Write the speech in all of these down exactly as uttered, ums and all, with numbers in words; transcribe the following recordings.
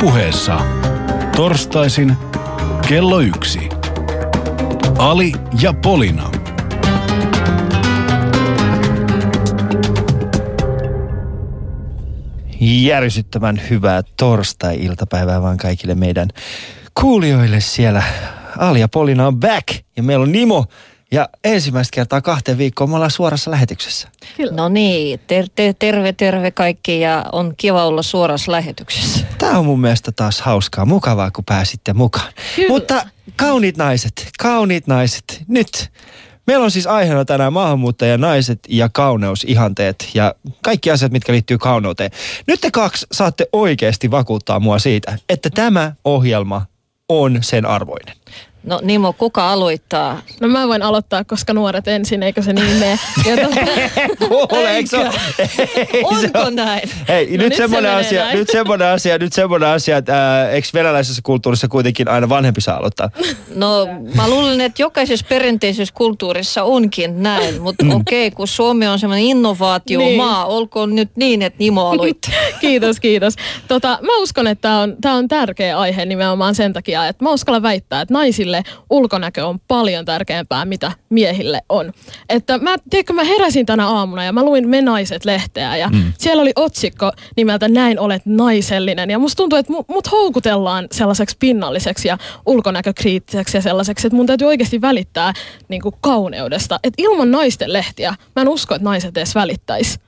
Puheessa. Torstaisin kello yksi. Ali ja Polina. Järisyttävän hyvää torstai-iltapäivää vaan kaikille meidän kuulijoille siellä. Ali ja Polina on back ja meillä on Nimo. Ja ensimmäistä kertaa kahteen viikkoon me ollaan suorassa lähetyksessä. Kyllä. No niin, ter- ter- terve terve kaikki ja on kiva olla suorassa lähetyksessä. Tämä on mun mielestä taas hauskaa, mukavaa kun pääsitte mukaan. Kyllä. Mutta kauniit naiset, kauniit naiset, nyt. Meillä on siis aiheena tänään maahanmuuttajanaiset ja kauneusihanteet ja kaikki asiat, mitkä liittyy kauneuteen. Nyt te kaksi saatte oikeasti vakuuttaa mua siitä, että tämä ohjelma on sen arvoinen. No Nimo, kuka aloittaa? No mä voin aloittaa, koska nuoret ensin, eikö se niin mene? Kuule, eikö se ole? Onko näin? Hei, no nyt, nyt, semmoinen se asia, näin. nyt semmoinen asia, nyt semmoinen asia, että äh, eikö venäläisessä kulttuurissa kuitenkin aina vanhempi saa aloittaa? No mä luulen, että jokaisessa perinteisessä kulttuurissa onkin näin, mutta mm. okei, kun Suomi on semmoinen innovaatiomaa, niin. Olkoon nyt niin, että Nimo aloittaa. Kiitos, kiitos. Tota, mä uskon, että tämä on, tää on tärkeä aihe nimenomaan sen takia, että mä uskallan väittää, että naisille ulkonäkö on paljon tärkeämpää, mitä miehille on. Että mä, tiedätkö, mä heräsin tänä aamuna ja mä luin Me Naiset-lehteä ja mm. siellä oli otsikko nimeltä Näin olet naisellinen. Ja musta tuntuu, että mut houkutellaan sellaiseksi pinnalliseksi ja ulkonäkökriittiseksi ja sellaiseksi, että mun täytyy oikeasti välittää niin kuin kauneudesta. Että ilman naisten lehtiä mä en usko, että naiset edes välittäisi.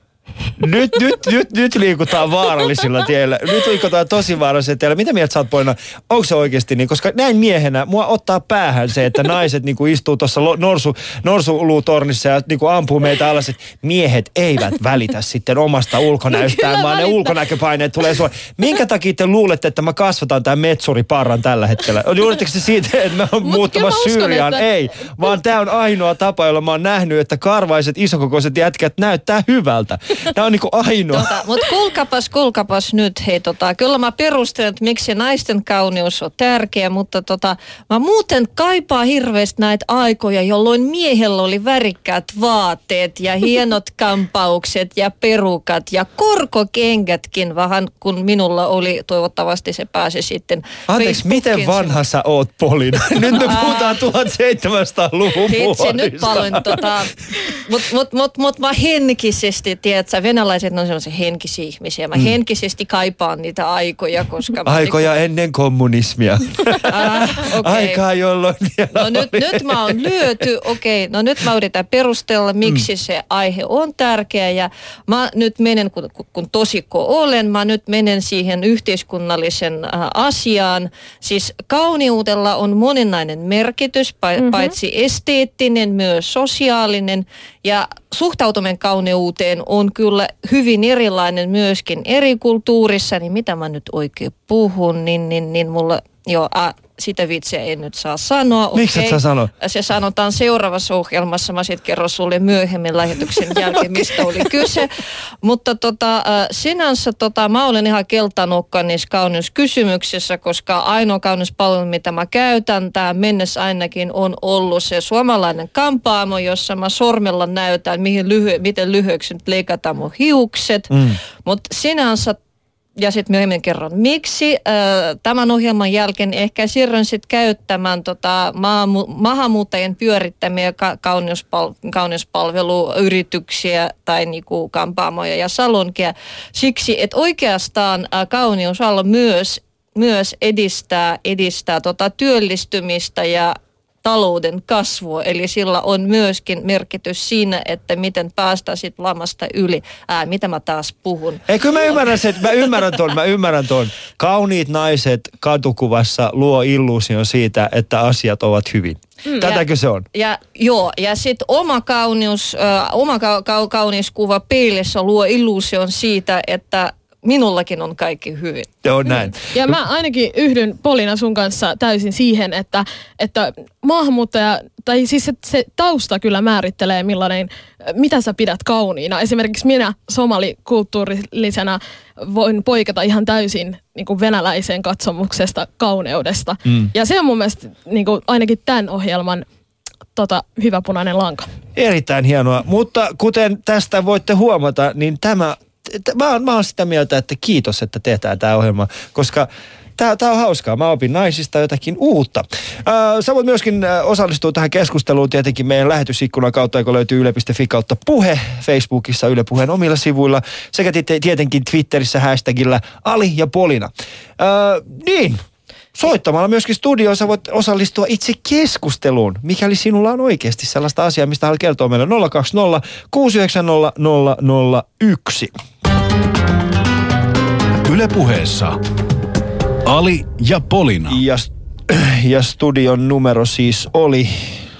Nyt, nyt, nyt, nyt liikutaan vaarallisilla tiellä. Nyt liikutaan tosi vaarallisilla tiellä. Mitä mieltä sä oot, Polina? Onko se oikeasti niin? Koska näin miehenä mua ottaa päähän se, että naiset niin kuin istuu tuossa norsu, norsuluutornissa ja niin kuin ampuu meitä alas. Miehet eivät välitä sitten omasta ulkonäystään, no, vaan ne ulkonäköpaineet tulee suoraan. Minkä takia te luulette, että mä kasvatan tämän metsuriparran tällä hetkellä? Luuletteko te siitä, että mä oon muuttumassa Syyriaan? Että... Ei, vaan tää on ainoa tapa, jolla mä oon nähnyt, että karvaiset, isokokoiset jätkät näyttää hyvältä. Tämä on niinku ainoa. Tota, mutta kuulkapas, kuulkapas nyt. Hei, tota, kyllä mä perustelen, että miksi naisten kauneus on tärkeä, mutta tota, mä muuten kaipaan hirveästi näitä aikoja, jolloin miehellä oli värikkäät vaatteet ja hienot kampaukset ja perukat ja korkokengätkin, vähän kun minulla oli, toivottavasti se pääsi sitten. Anteeksi, miten vanha sä oot, Polina? Nyt me puhutaan tuhatseitsemänsataaluvun vuodesta. Nyt paljon, tota, mutta mut, mut, mut, mä henkisesti tiedän, että venäläiset on sellaisia henkisiä ihmisiä. Mä mm. henkisesti kaipaan niitä aikoja, koska... Aikoja niin... ennen kommunismia. Ah, okay. Aikaa jolloin vielä no nyt, nyt mä oon lyöty. Okei, okay. No nyt mä yritän perustella, miksi mm. se aihe on tärkeä. Ja mä nyt menen, kun, kun tosikko olen, mä nyt menen siihen yhteiskunnallisen äh, asiaan. Siis kauniudella on moninainen merkitys, pa- mm-hmm. paitsi esteettinen, myös sosiaalinen. Ja suhtautuminen kauneuteen on kyllä hyvin erilainen myöskin eri kulttuurissa, niin mitä mä nyt oikein puhun, niin, niin, niin mulla, joo, a, sitä vitsiä en nyt saa sanoa. Miksi et sä sano? Se sanotaan seuraavassa ohjelmassa, mä sit kerron sulle myöhemmin lähetyksen jälkeen, mistä oli kyse. Mutta tota, sinänsä tota, mä olen ihan keltanukka niissä kauneuskysymyksissä, koska ainoa kauneuspalvelu, mitä mä käytän tää mennessä ainakin, on ollut se suomalainen kampaamo, jossa mä sormella näytän, mihin lyhy- miten lyhyeksi nyt leikataan mun hiukset. Mm. Mutta sinänsä ja sitten myöhemmin kerron, miksi tämän ohjelman jälkeen ehkä siirryn sitten käyttämään tota maahanmuuttajien pyörittämiä ka- kauneuspal- kauneuspalveluyrityksiä tai niinku kampaamoja ja salonkeja. Siksi, että oikeastaan kauneusala myös, myös edistää, edistää tota työllistymistä ja talouden kasvua, eli sillä on myöskin merkitys siinä, että miten päästään sit lamasta yli. Ää, mitä mä taas puhun? Ei, kyllä mä ymmärrän sen, mä ymmärrän ton, mä ymmärrän ton. Kauniit naiset katukuvassa luo illuusion siitä, että asiat ovat hyvin. Mm, Tätäkö ja, se on? Ja, joo, ja sitten oma, kauneus, äh, oma ka- kaunis kuva peilissä luo illuusion siitä, että minullakin on kaikki hyvin. Joo, näin. Ja mä ainakin yhdyn, Polina, sun kanssa täysin siihen, että, että maahanmuuttaja, tai siis se, se tausta kyllä määrittelee millainen, mitä sä pidät kauniina. Esimerkiksi minä somalikulttuurillisena voin poiketa ihan täysin niin kuin venäläiseen katsomuksesta kauneudesta. Mm. Ja se on mun mielestä niin kuin ainakin tämän ohjelman tota, hyvä punainen lanka. Erittäin hienoa, mutta kuten tästä voitte huomata, niin tämä mä oon, mä oon sitä mieltä, että kiitos, että teetään tämä ohjelma, koska Tämä, tämä on hauskaa. Mä opin naisista jotakin uutta. Ää, sä voit myöskin osallistua tähän keskusteluun tietenkin meidän lähetysikkunan kautta, joka löytyy yle piste fi kautta puhe Facebookissa Yle Puheen omilla sivuilla sekä tietenkin Twitterissä hashtagillä Ali ja Polina. Ää, niin, soittamalla myöskin studioon sä voit osallistua itse keskusteluun, mikäli sinulla on oikeasti sellaista asiaa, mistä haluat kertoa meille nolla kaksi nolla kuusi yhdeksän nolla nolla nolla yksi. Yle Puheessa Ali ja Polina. Ja, ja studion numero siis oli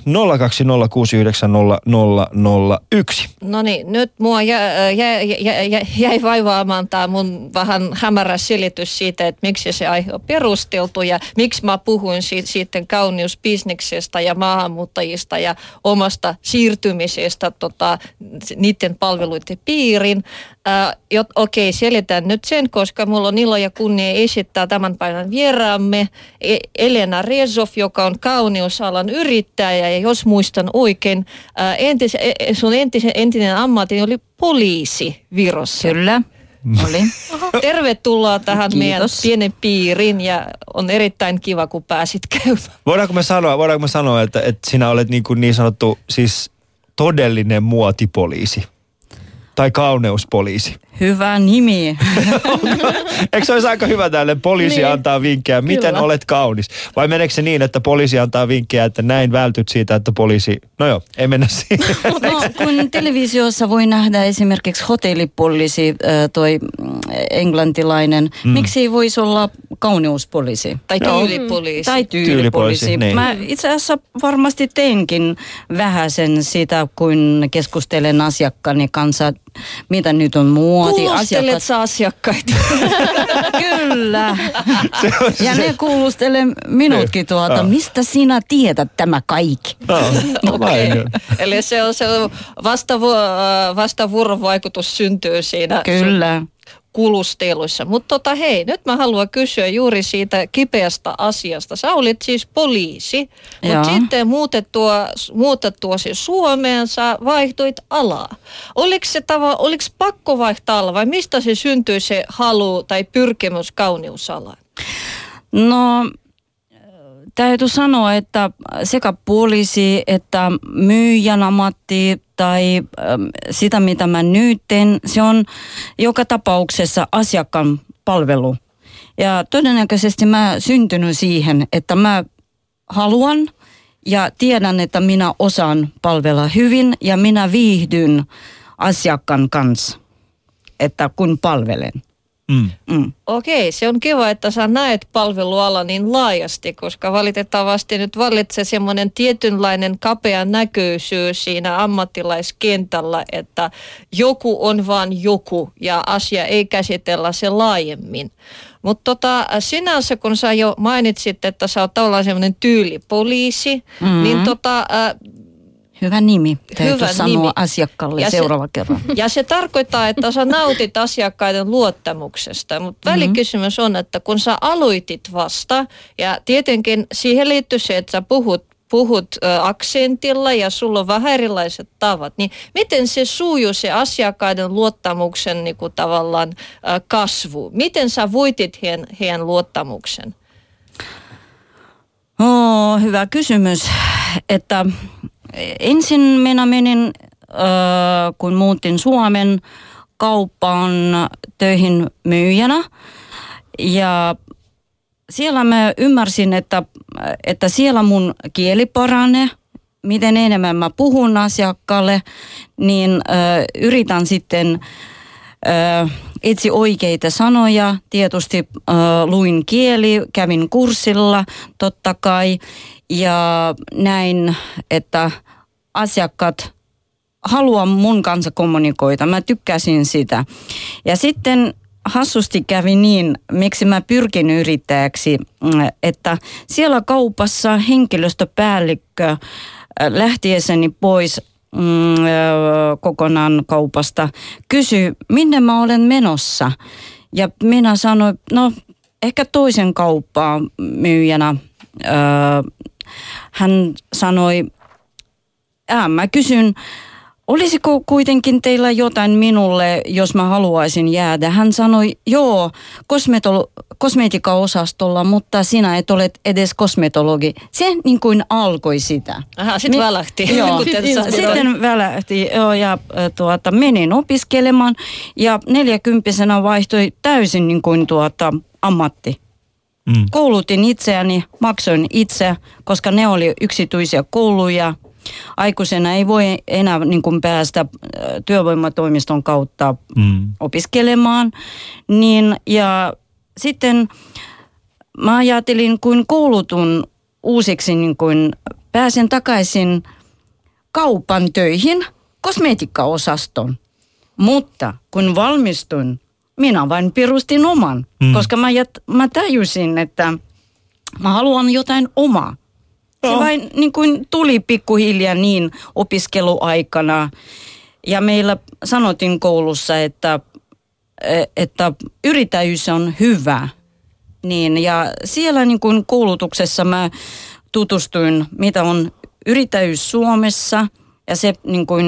nolla kaksi nolla kuusi yhdeksän nolla nolla nolla yksi. No niin, nyt mua jä, jä, jä, jä, jäi vaivaamaan tämä mun vähän hämärä selitys siitä, että miksi se aihe on perusteltu ja miksi mä puhuin si- sitten kauneusbisneksestä ja maahanmuuttajista ja omasta siirtymisestä tota, niiden palveluiden piirin. Äh, Okei, okay, selitän nyt sen, koska mulla on ilo ja kunnia esittää tämän päivän vieraamme Elena Rezov, joka on kauneusalan yrittäjä. Ja jos muistan oikein, ää, entis, sun entisen, entinen ammatin oli poliisi Virossa. Kyllä, oli. Tervetuloa tähän Kiitos. Meidän pienen piirin ja on erittäin kiva, kun pääsit käymään. Voidaanko me sanoa, voidaanko me sanoa että, että sinä olet niin, kuin niin sanottu siis todellinen muotipoliisi? Tai kauneuspoliisi. Hyvä nimi. Eikö se olisi aika hyvä tälle poliisi niin. antaa vinkkejä, miten Kyllä. olet kaunis? Vai meneekö se niin, että poliisi antaa vinkkejä, että näin vältyt siitä, että poliisi... No joo, ei mennä siihen. No, kun televisiossa voi nähdä esimerkiksi hotellipoliisi, toi englantilainen, mm. miksi ei voisi olla kauneuspoliisi? Tai tyylipoliisi. Tai tyylipoliisi. tyylipoliisi niin. Mä itse asiassa varmasti teinkin vähäsen sitä, kun keskustelen asiakkaani kanssa. Mitä nyt on muoti? Kuulustelet sä asiakkaita? Kyllä. Se se. Ja ne kuulustelee minutkin tuolta, mistä sinä tiedät tämä kaikki? Okei. Okay. Eli se on se vastavu- vastavuorovaikutus syntyy siinä. Kyllä. Kulusteluissa. Mutta tota, hei, nyt mä haluan kysyä juuri siitä kipeästä asiasta. Sä olit siis poliisi, mutta sitten muutettua, muutettua siis Suomeen sä vaihtoit alaa. Oliko se tava, oliko pakko vaihtaa ala vai mistä se syntyi se halu tai pyrkimys kauneusalaan? No... Täytyy sanoa, että sekä poliisi että myyjän ammatti tai sitä, mitä mä nyt teen, se on joka tapauksessa asiakkaan palvelu. Ja todennäköisesti mä syntynyt siihen, että mä haluan ja tiedän, että minä osaan palvella hyvin ja minä viihdyn asiakkaan kanssa, että kun palvelen. Mm. Mm. Okei, se on kiva, että sä näet palveluala niin laajasti, koska valitettavasti nyt vallitsee semmoinen tietynlainen kapea näköisyys siinä ammattilaiskentällä, että joku on vaan joku ja asia ei käsitellä se laajemmin. Mutta tota, sinänsä, kun sä jo mainitsit, että sä oot tavallaan semmoinen tyylipoliisi, mm-hmm. niin tota... Äh, Hyvä nimi. Täytyy Hyvä sanoa nimi. Asiakkaalle ja seuraava se, kerran. Ja se tarkoittaa, että sä nautit asiakkaiden luottamuksesta. Mutta mm-hmm. välikysymys on, että kun sä aloitit vasta, ja tietenkin siihen liittyy se, että sä puhut, puhut aksentilla ja sulla on vähän erilaiset tavat, niin miten se sujuu se asiakkaiden luottamuksen niin kuin tavallaan kasvu? Miten sä voitit heidän, heidän luottamuksen? Oh, hyvä kysymys, että... Ensin minä menin, kun muutin Suomen kauppaan töihin myyjänä ja siellä mä ymmärsin, että, että siellä mun kieli paranee. Miten enemmän mä puhun asiakkaalle, niin yritän sitten etsiä oikeita sanoja. Tietysti luin kieli, kävin kurssilla totta kai. Ja näin, että asiakkaat haluaa mun kanssa kommunikoida. Mä tykkäsin sitä. Ja sitten hassusti kävi niin, miksi mä pyrkin yrittäjäksi, että siellä kaupassa henkilöstöpäällikkö lähtiessäni pois mm, kokonaan kaupasta kysyi, minne mä olen menossa. Ja minä sanoin, no ehkä toisen kauppaa myyjänä. Öö, Hän sanoi, ää, mä kysyn, olisiko kuitenkin teillä jotain minulle, jos mä haluaisin jäädä? Hän sanoi, joo, kosmetolo- kosmetiikkaosastolla, mutta sinä et ole edes kosmetologi. Se niin kuin alkoi sitä. Aha, sit Me, välähti. Joo, sitten välähti joo, ja tuota, menin opiskelemaan ja neljäkymppisenä vaihtoi täysin niin kuin tuota, ammatti. Mm. Koulutin itseäni, maksoin itse, koska ne oli yksityisiä kouluja. Aikuisena ei voi enää niin kuin päästä työvoimatoimiston kautta mm. opiskelemaan. Niin, ja sitten mä ajattelin, kun koulutun uusiksi, niin kuin pääsen takaisin kaupan töihin, kosmetiikkaosaston. Mutta kun valmistun, minä vain perustin oman, mm. koska mä, jät, mä tajusin, että mä haluan jotain omaa. Se vain niin kuin tuli pikkuhiljaa niin opiskeluaikana. Ja meillä sanottiin koulussa, että, että yrittäjyys on hyvä. Niin, ja siellä niin kuin koulutuksessa mä tutustuin, mitä on yrittäjyys Suomessa. Ja se niin kuin,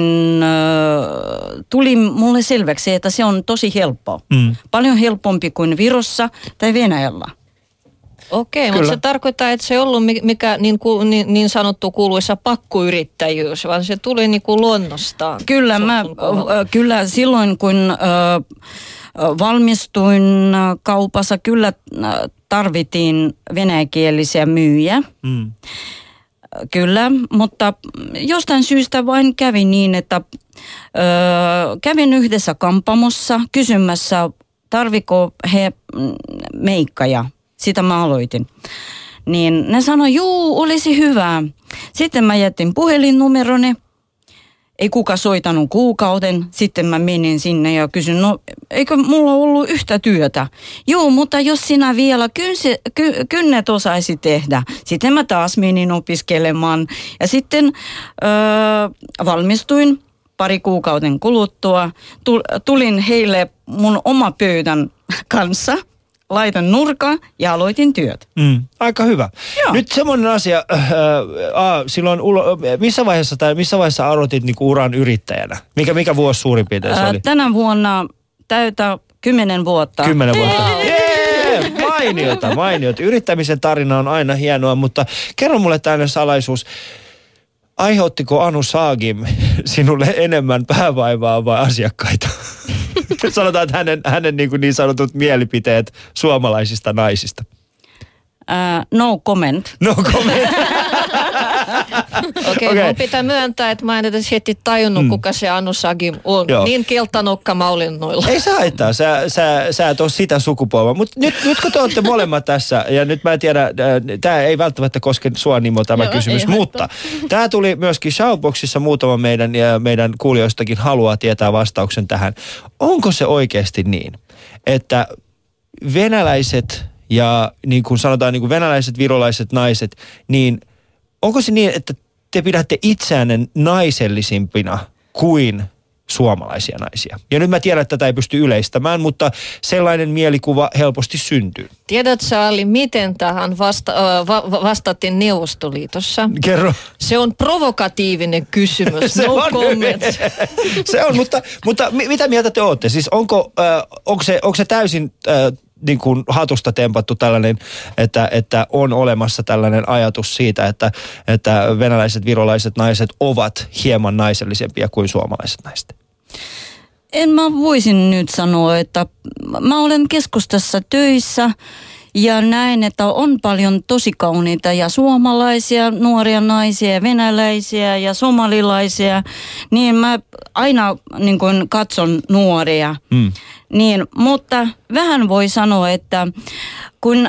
tuli mulle selväksi, että se on tosi helppoa. Mm. Paljon helpompi kuin Virossa tai Venäjällä. Okei, Kyllä. mutta se tarkoittaa, että se ei ollut mikä niin, ku, niin, niin sanottu kuuluisa pakkuyrittäjyys, vaan se tuli niin kuin luonnostaan. Kyllä, mä, kyllä silloin kun äh, valmistuin kaupassa, kyllä tarvittiin venäjäkielisiä myyjiä. Mm. Kyllä, mutta jostain syystä vain kävi niin, että äh, kävin yhdessä kampamossa kysymässä, tarviko he meikkaja. Sitä mä aloitin. Niin ne sanoi, juu, olisi hyvä. Sitten mä jätin puhelinnumeroni. Ei kuka soitanut kuukauden. Sitten mä menin sinne ja kysyin, no eikö mulla ollut yhtä työtä? Juu, mutta jos sinä vielä kynse, ky, kynnet osaisi tehdä. Sitten mä taas menin opiskelemaan. Ja sitten öö, valmistuin pari kuukauden kuluttua. Tulin heille mun oma pöydän kanssa. Laitan nurkaan ja aloitin työt. Mm, aika hyvä. Joo. Nyt semmoinen asia, äh, äh, silloin ulo, missä vaiheessa tai missä vaiheessa aloitit niinku uran yrittäjänä? Mikä, mikä vuosi suurin piirtein se oli? Äh, tänä vuonna täytä kymmenen vuotta. Kymmenen vuotta. Jee! Mainiota, mainiota. Yrittämisen tarina on aina hienoa, mutta kerro mulle tämmöinen salaisuus. Aiheuttiko Anu Saagim sinulle enemmän päävaivaa vai asiakkaita? Sanotaan, että hänen, hänen niin, niin sanotut mielipiteet suomalaisista naisista. Uh, no comment. No comment. Okei, okay, okay. Mun pitää myöntää, että mä en edes heti tajunnut, mm. kuka se Anu Saagim on. Joo. Niin keltanokka mä olin noilla. Ei saa haittaa, sä, sä, sä et ole sitä sukupolvaa. Mutta nyt, nyt kun te olette molemmat tässä, ja nyt mä en tiedä, tämä ei välttämättä koske sua Nimo tämä Joo, kysymys, mutta tämä tuli myöskin Shoutboxissa, muutama meidän, meidän kuulijoistakin haluaa tietää vastauksen tähän. Onko se oikeasti niin, että venäläiset ja niin kuin sanotaan niin kuin venäläiset, virolaiset naiset, niin onko se niin, että te pidätte itseänne naisellisimpina kuin suomalaisia naisia? Ja nyt mä tiedän, että tätä ei pysty yleistämään, mutta sellainen mielikuva helposti syntyy. Tiedätkö, Ali, miten tähän vasta- va- vastattiin Neuvostoliitossa? Kerro. Se on provokatiivinen kysymys. se, no on se on, mutta, mutta mitä mieltä te olette? Siis onko, äh, onko, se, onko se täysin... Äh, niin kuin hatusta tempattu tällainen, että, että on olemassa tällainen ajatus siitä, että, että venäläiset, virolaiset naiset ovat hieman naisellisempia kuin suomalaiset naiset? En mä voisin nyt sanoa, että mä olen keskustassa töissä ja näen, että on paljon tosi kauniita ja suomalaisia, nuoria naisia, venäläisiä ja somalilaisia, niin mä aina niin kuin katson nuoria. Mm. Niin, mutta vähän voi sanoa, että kun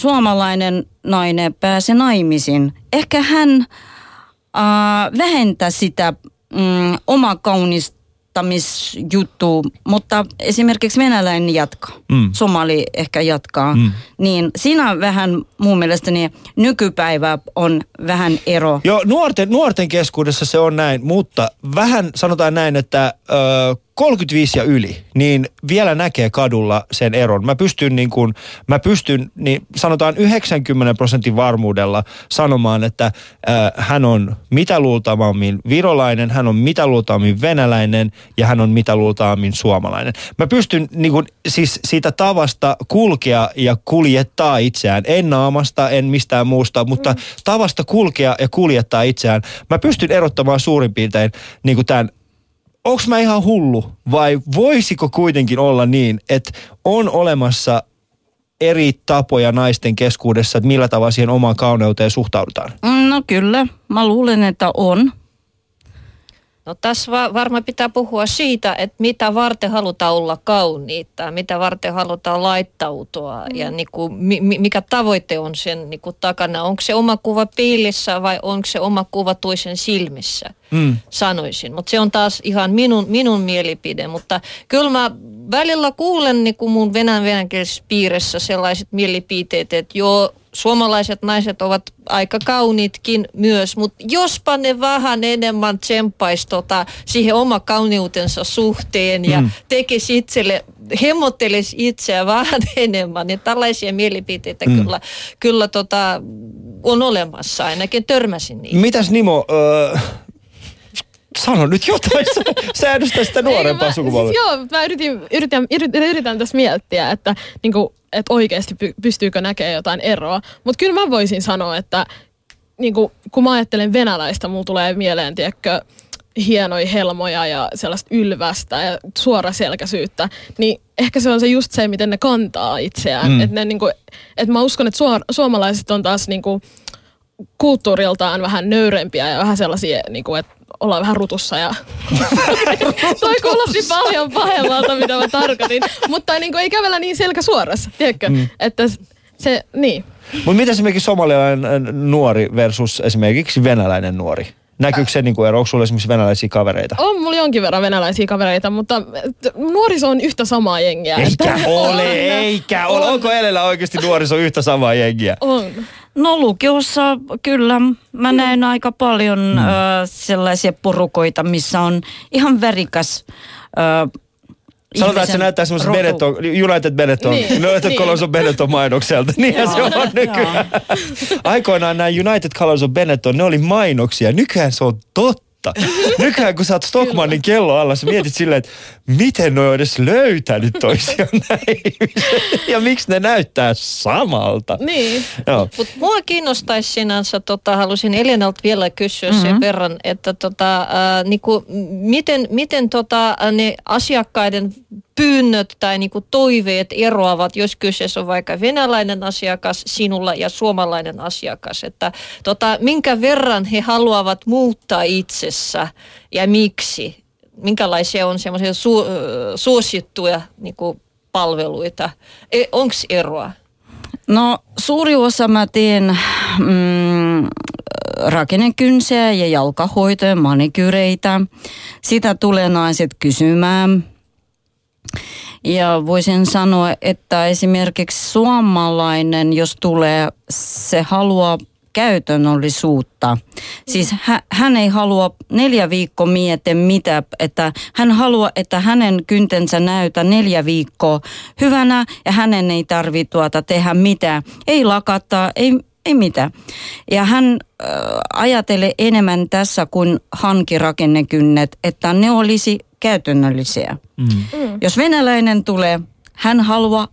suomalainen nainen pääsee naimisiin, ehkä hän äh, vähentää sitä mm, omaa kaunistamisjuttua, mutta esimerkiksi venäläinen jatkaa, mm. somali ehkä jatkaa. Mm. Niin siinä vähän mun mielestäni nykypäivä on vähän ero. Joo, nuorten, nuorten keskuudessa se on näin, mutta vähän sanotaan näin, että... Öö, kolmekymmentäviisi ja yli, niin vielä näkee kadulla sen eron. Mä pystyn niin kuin, mä pystyn, niin sanotaan yhdeksänkymmentä prosentin varmuudella sanomaan, että äh, hän on mitä luultavammin virolainen, hän on mitä luultavammin venäläinen ja hän on mitä luultavammin suomalainen. Mä pystyn niin kuin siis siitä tavasta kulkea ja kuljettaa itseään. En naamasta, en mistään muusta, mutta mm. tavasta kulkea ja kuljettaa itseään. Mä pystyn erottamaan suurin piirtein niin kuin tämän. Onko mä ihan hullu vai voisiko kuitenkin olla niin, että on olemassa eri tapoja naisten keskuudessa, että millä tavalla siihen omaan kauneuteen suhtaudutaan? No kyllä, mä luulen, että on. No tässä varmaan pitää puhua siitä, että mitä varten halutaan olla kauniita, mitä varten halutaan laittautua mm. ja niin kuin, mikä tavoite on sen niin kuin takana. Onko se oma kuva piilissä vai onko se oma kuva toisen silmissä, mm. sanoisin. Mutta se on taas ihan minun, minun mielipide, mutta kyllä mä välillä kuulen niin kuin mun venäjän venäjänkielisessä piirissä sellaiset mielipiteet, että joo, suomalaiset naiset ovat aika kauniitkin myös, mutta jospa ne vähän enemmän tsemppaisi tota siihen oma kauniutensa suhteen ja mm. tekisi itselle, hemmottelisi itseä vähän enemmän. Ja tällaisia mielipiteitä mm. kyllä, kyllä tota on olemassa, ainakin törmäsin niitä. Mitäs Nimo... Ö- Sano nyt jotain, sä edustaisi sitä nuorempaa sukupolvea. Siis joo, mä yritin, yritän, yritän, yritän tässä miettiä, että niinku, et oikeasti pystyykö näkemään jotain eroa. Mutta kyllä mä voisin sanoa, että niinku, kun mä ajattelen venäläistä, mulla tulee mieleen, tiedätkö, hienoja helmoja ja sellaista ylvästä ja suoraselkäisyyttä, niin ehkä se on se just se, miten ne kantaa itseään. Mm. Että niinku, et mä uskon, että suor- suomalaiset on taas niinku, kulttuuriltaan vähän nöyrempiä ja vähän sellaisia, niinku, että ollaan vähän rutussa ja toi kuulosti paljon pahemmalta, mitä mä tarkoitin. Mutta niin ei kävellä niin selkä suorassa, tiedätkö? Mm. Että se, niin. Mutta miten esimerkiksi somalialainen nuori versus esimerkiksi venäläinen nuori? Näkyykö se niin ero? Onko sulla esimerkiksi venäläisiä kavereita? On mulla jonkin verran venäläisiä kavereita, mutta nuoriso on yhtä samaa jengiä. Eikä ole, on, eikä ole. On. Onko Elellä oikeasti nuoriso yhtä samaa jengiä? On. No lukiossa kyllä. Mä mm. näen aika paljon mm. äh, sellaisia porukoita, missä on ihan värikäs äh, sanotaan, että se näyttää semmoisen Benetton, United Benetton, niin, United niin. Colors of Benetton mainokselta. Niinhän se on nykyään. Aikoinaan nämä United Colors of Benetton, ne oli mainoksia. Nykyään se on totta. Nykyään kun sä oot Stockmannin kello alla, sä mietit silleen, että miten ne on edes löytänyt toisiaan näin. Ja miksi ne näyttää samalta. Niin. No. Mutta mua kiinnostaisi sinänsä, tota, halusin Elenalta vielä kysyä mm-hmm. sen verran, että tota, äh, niinku, miten, miten tota, ne asiakkaiden pyynnöt tai niinku toiveet eroavat, jos kyseessä on vaikka venäläinen asiakas sinulla ja suomalainen asiakas. Että tota, minkä verran he haluavat muuttaa itsessä ja miksi? Minkälaisia on semmoisia su- suosittuja niinku palveluita? E, Onko eroa? No suuri osa mä teen mm, rakennekynsiä ja jalkahoitoja, manikyreitä. Sitä tulee naiset kysymään. Ja voisin sanoa, että esimerkiksi suomalainen, jos tulee, se haluaa käytännöllisyyttä. Siis hä, hän ei halua neljä viikkoa miettiä mitä, että hän haluaa, että hänen kyntensä näytä neljä viikkoa hyvänä ja hänen ei tarvitse tuota tehdä mitään. Ei lakata, ei, ei mitään. Ja hän äh, ajattelee enemmän tässä kuin hankirakennekynnet, että ne olisi käytännöllisiä. Mm. Mm. Jos venäläinen tulee, hän haluaa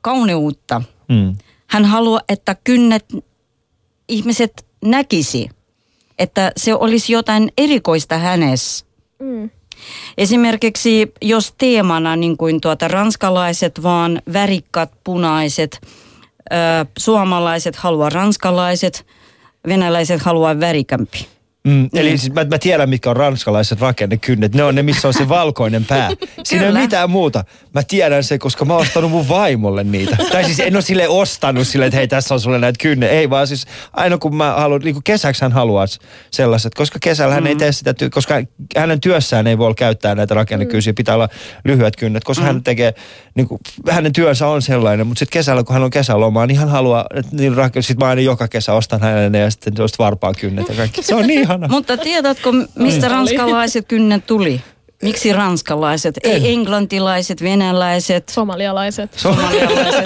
kauneutta. Mm. Hän haluaa, että kynnet ihmiset näkisi, että se olisi jotain erikoista hänessä. Mm. Esimerkiksi jos teemana niin kuin tuota, ranskalaiset vaan värikkat, punaiset, äh, suomalaiset haluaa ranskalaiset, venäläiset haluaa värikämpi. Mm, eli mm. Siis mä, mä tiedän, mitkä on ranskalaiset rakennekynnet. Ne on ne, missä on se valkoinen pää. Siinä ei ole mitään muuta. Mä tiedän se, koska mä oon ostanut mun vaimolle niitä. Tai siis en ole sille ostanut sille, että hei, tässä on sulle näitä kynne. Ei vaan siis aina kun mä haluan, niin kuin kesäksi hän haluaa sellaiset. Koska kesällä hän mm. ei tee sitä, koska hänen työssään ei voi käyttää näitä rakennekysiä. Pitää olla lyhyet kynnet, koska mm. hän tekee, niin kuin, hänen työnsä on sellainen. Mutta sitten kesällä, kun hän on kesälomaa, niin hän haluaa, niin rak- sitten mä aina joka kesä ostan hänelle ja sitten varpaan kynnet ja kaikki. Se on niin. Mutta tiedätkö, mistä ranskalaiset kynnet tuli? Miksi ranskalaiset? Ei englantilaiset, venäläiset. Somalialaiset. Somalialaiset.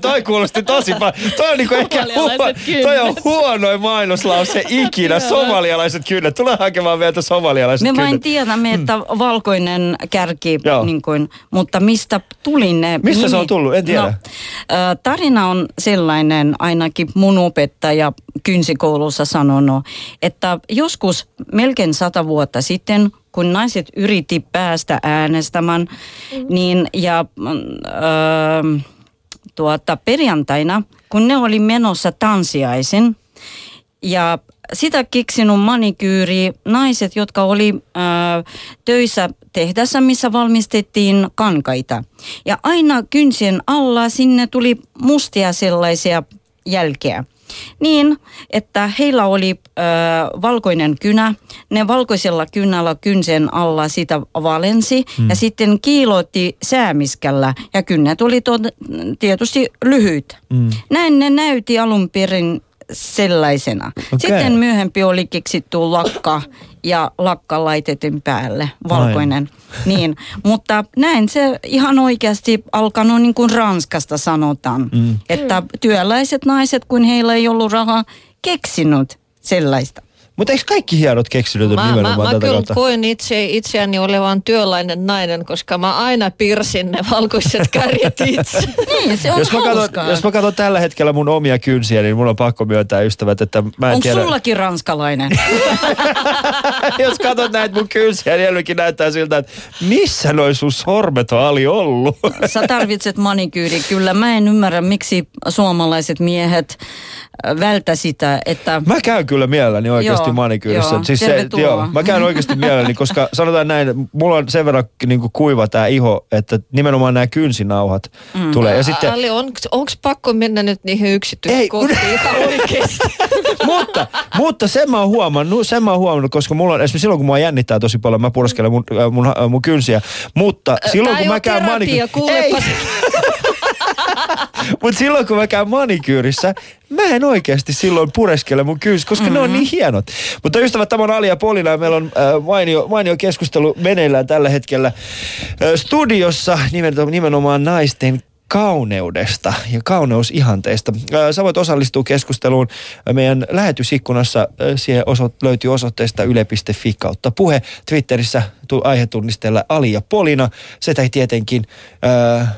Toi kuulosti tosi paljon. Toi on, niinku ehkä huo- toi on huonoin mainoslause ikinä. Somalialaiset kynnet. Tule hakemaan meiltä somalialaiset kynnet. Me vain tiedämme, että hmm. valkoinen kärki, niin kuin, mutta mistä tuli ne? Mistä nimi? Se on tullut? En tiedä. No, tarina on sellainen, ainakin mun opettaja kynsikoulussa sanonut, että joskus melkein sata vuotta sitten, kun naiset yritti päästä äänestämään, mm-hmm. niin ja äh, tuota, perjantaina, kun ne oli menossa tanssiaisen, ja sitä keksinut manikyyri naiset, jotka oli äh, töissä tehdässä, missä valmistettiin kankaita. Ja aina kynsien alla sinne tuli mustia sellaisia jälkeä. Niin, että heillä oli ö, valkoinen kynä, ne valkoisella kynällä kynsen alla sitä valensi hmm. ja sitten kiilotti säämiskällä ja kynnet oli to, tietysti lyhyt. Hmm. Näin ne näytti alun perin sellaisena. Okay. Sitten myöhempi oli keksittu lakka ja lakka laitettiin päälle, valkoinen. Niin, mutta näin se ihan oikeasti alkanut niin kuin Ranskasta sanotaan, mm. että työläiset naiset, kun heillä ei ollut rahaa, keksinyt sellaista. Mutta eikö kaikki hienot keksinyt mä, nimenomaan mä, tätä mä kautta? Mä kyllä koin itse, itseäni olevan työläinen nainen, koska mä aina piirsin ne valkoiset kärjet itse. Niin, se on jos hauskaa. Mä katon, jos mä katson tällä hetkellä mun omia kynsiä, niin mulla on pakko myöntää ystävät, että mä en Onko tiedä... sullakin ranskalainen? Jos katsot näitä mun kynsiä, niin jälkikin näyttää siltä, että missä noi sun sormet on Ali ollut? Sä tarvitset manikyyri, kyllä. Mä en ymmärrä, miksi suomalaiset miehet vältä sitä, että... Mä käyn kyllä mielelläni oikeasti. Joo. Joo, siis se, joo, mä käyn oikeasti mielelläni, koska sanotaan näin, mulla on sen verran niinku kuiva tää iho, että nimenomaan nämä kynsinauhat mm. tulee. Ja sitten, Ali, on, onks pakko mennä nyt niihin yksityiskohtiin ihan oikeesti? mutta, mutta sen mä oon huomannut, sen mä oon huomannut, koska mulla on, esimerkiksi silloin kun mua jännittää tosi paljon, mä purskelen mun, mun, mun, mun kynsiä, mutta silloin tää kun mä käyn manikyyrissä... Mutta silloin kun mä käyn manikyyrissä, mä en oikeasti silloin pureskele mun kyys, koska mm-hmm. ne on niin hienot. Mutta ystävät, tämä on Ali ja Polina, meillä on äh, mainio, mainio keskustelu meneillään tällä hetkellä äh, studiossa nimenomaan naisten kauneudesta ja kauneusihanteista. Sä voit osallistua keskusteluun meidän lähetysikkunassa. Siihen oso- löytyy osoitteesta yle piste fi kautta puhe. Twitterissä aihetunnisteella Ali ja Polina. Sitä ei tietenkin... Äh,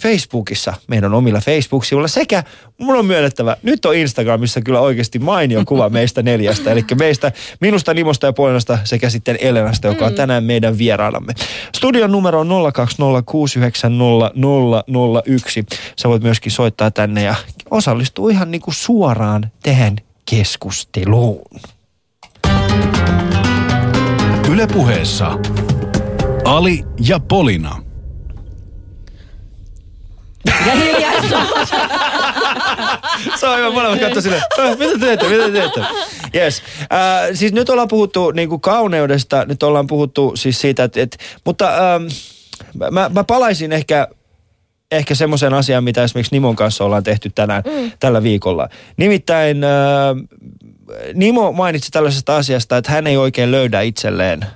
Facebookissa, meidän omilla Facebook-sivuilla sekä, mun on myönnettävä, nyt on Instagramissa kyllä oikeasti mainio kuva meistä neljästä, eli meistä, minusta, Nimosta ja Polinasta sekä sitten Elenasta, joka on tänään meidän vieraanamme. Studion numero on nolla kaksi nolla kuusi yhdeksän nolla nolla nolla yksi. Sä voit myöskin soittaa tänne ja osallistua ihan niinku suoraan tähän keskusteluun. Yle Puheessa Ali ja Polina. Ja hiljaisuus. Se on hyvä, molemmat katsoi silleen, mitä teette, mitä teette. Yes. Äh, siis nyt ollaan puhuttu niinku kauneudesta, nyt ollaan puhuttu siis siitä, että, et, mutta ähm, mä, mä palaisin ehkä, ehkä semmoisen asian, mitä esimerkiksi Nimon kanssa ollaan tehty tänään, mm. tällä viikolla. Nimittäin äh, Nimo mainitsi tällaisesta asiasta, että hän ei oikein löydä itselleen äh,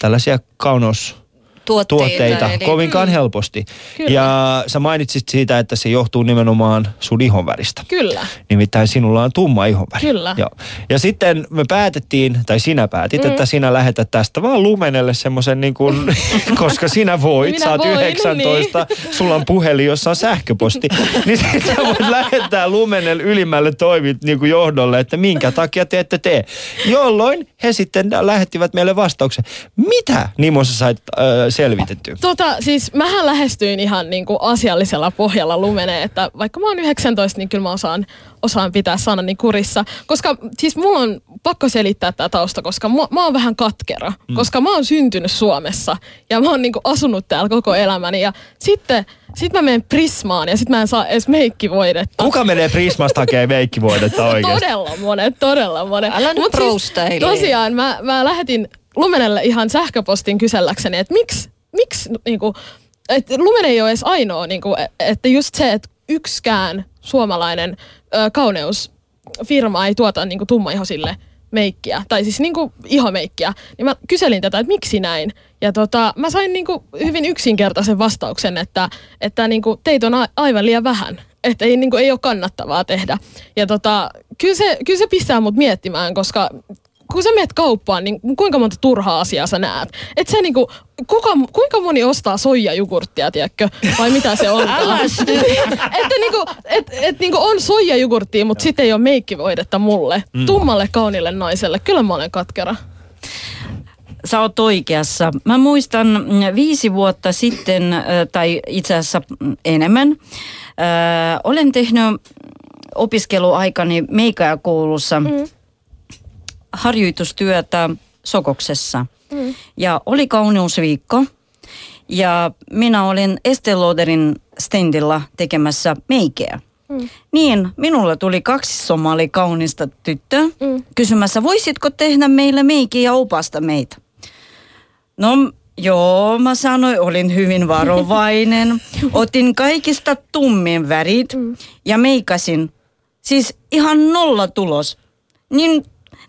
tällaisia kaunos... Tuotteita, tuotteita eli... kovinkaan mm. helposti. Kyllä. Ja sä mainitsit siitä, että se johtuu nimenomaan sun ihonväristä. Kyllä. Nimittäin sinulla on tumma ihonväri. Kyllä. Joo. Ja sitten me päätettiin, tai sinä päätit, mm. että sinä lähetät tästä vaan Lumenelle semmoisen niin kuin, koska sinä voit, minä sä oot voin, yhdeksäntoista, niin. Sulla on puhelin, jossa on sähköposti. Niin sitten sä voit lähettää Lumenelle ylimmälle toimit niin kuin johdolle, että minkä takia te ette tee. Jolloin he sitten lähettivät meille vastauksen. Mitä, Nimo, sä sait... Äh, selvitetty. Tota, siis mähän lähestyin ihan niinku asiallisella pohjalla Lumeneen, että vaikka mä oon yhdeksäntoista, niin kyllä mä osaan, osaan pitää sanani kurissa. Koska siis mulla on pakko selittää tää tausta, koska mä, mä oon vähän katkera. Mm. Koska mä oon syntynyt Suomessa ja mä oon niinku asunut täällä koko elämäni ja sitten sit mä menen Prismaan ja sit mä en saa edes meikkivoidetta. Kuka menee Prismasta hakee meikkivoidetta oikeesti? Todella monet, todella monet. Älä nyt proustaile. Siis, tosiaan mä, mä lähetin Lumenelle ihan sähköpostin kyselläkseni, että miksi, miksi niinku, että Lumene ei ole edes ainoa, niinku, että just se, että yksikään suomalainen ö, kauneusfirma ei tuota niinku, tummaihoisille meikkiä, tai siis niinku ihomeikkiä, niin mä kyselin tätä, että miksi näin. Ja tota, mä sain niinku hyvin yksinkertaisen vastauksen, että, että niinku teitä on a- aivan liian vähän. Että ei, niinku, ei ole kannattavaa tehdä. Ja tota, kyllä, se, kyllä se pistää mut miettimään, koska kun sä meet kauppaan, niin kuinka monta turhaa asiaa sä näet? Et sä niinku, kuka, kuinka moni ostaa soijajugurttia, tiedätkö? Vai mitä se on? Älä Että niinku, et, et niinku on soijajugurttia, mutta sit ei ole meikkivoidetta mulle. Mm. Tummalle, kauniille naiselle. Kyllä mä olen katkera. Sä oot oikeassa. Mä muistan viisi vuotta sitten, tai itse asiassa enemmän, Öö, olen tehnyt opiskeluaikani meikäjäkoulussa mm. harjoitustyötä Sokoksessa. Mm. Ja oli kauneusviikko. Ja minä olin Estee Lauderin standilla tekemässä meikeä. Mm. Niin, minulla tuli kaksi somali kaunista tyttöä mm. kysymässä, voisitko tehdä meille meikiä ja opasta meitä? No, joo, mä sanoin, olin hyvin varovainen. Otin kaikista tummin värit mm. ja meikasin. Siis ihan nolla tulos. Niin,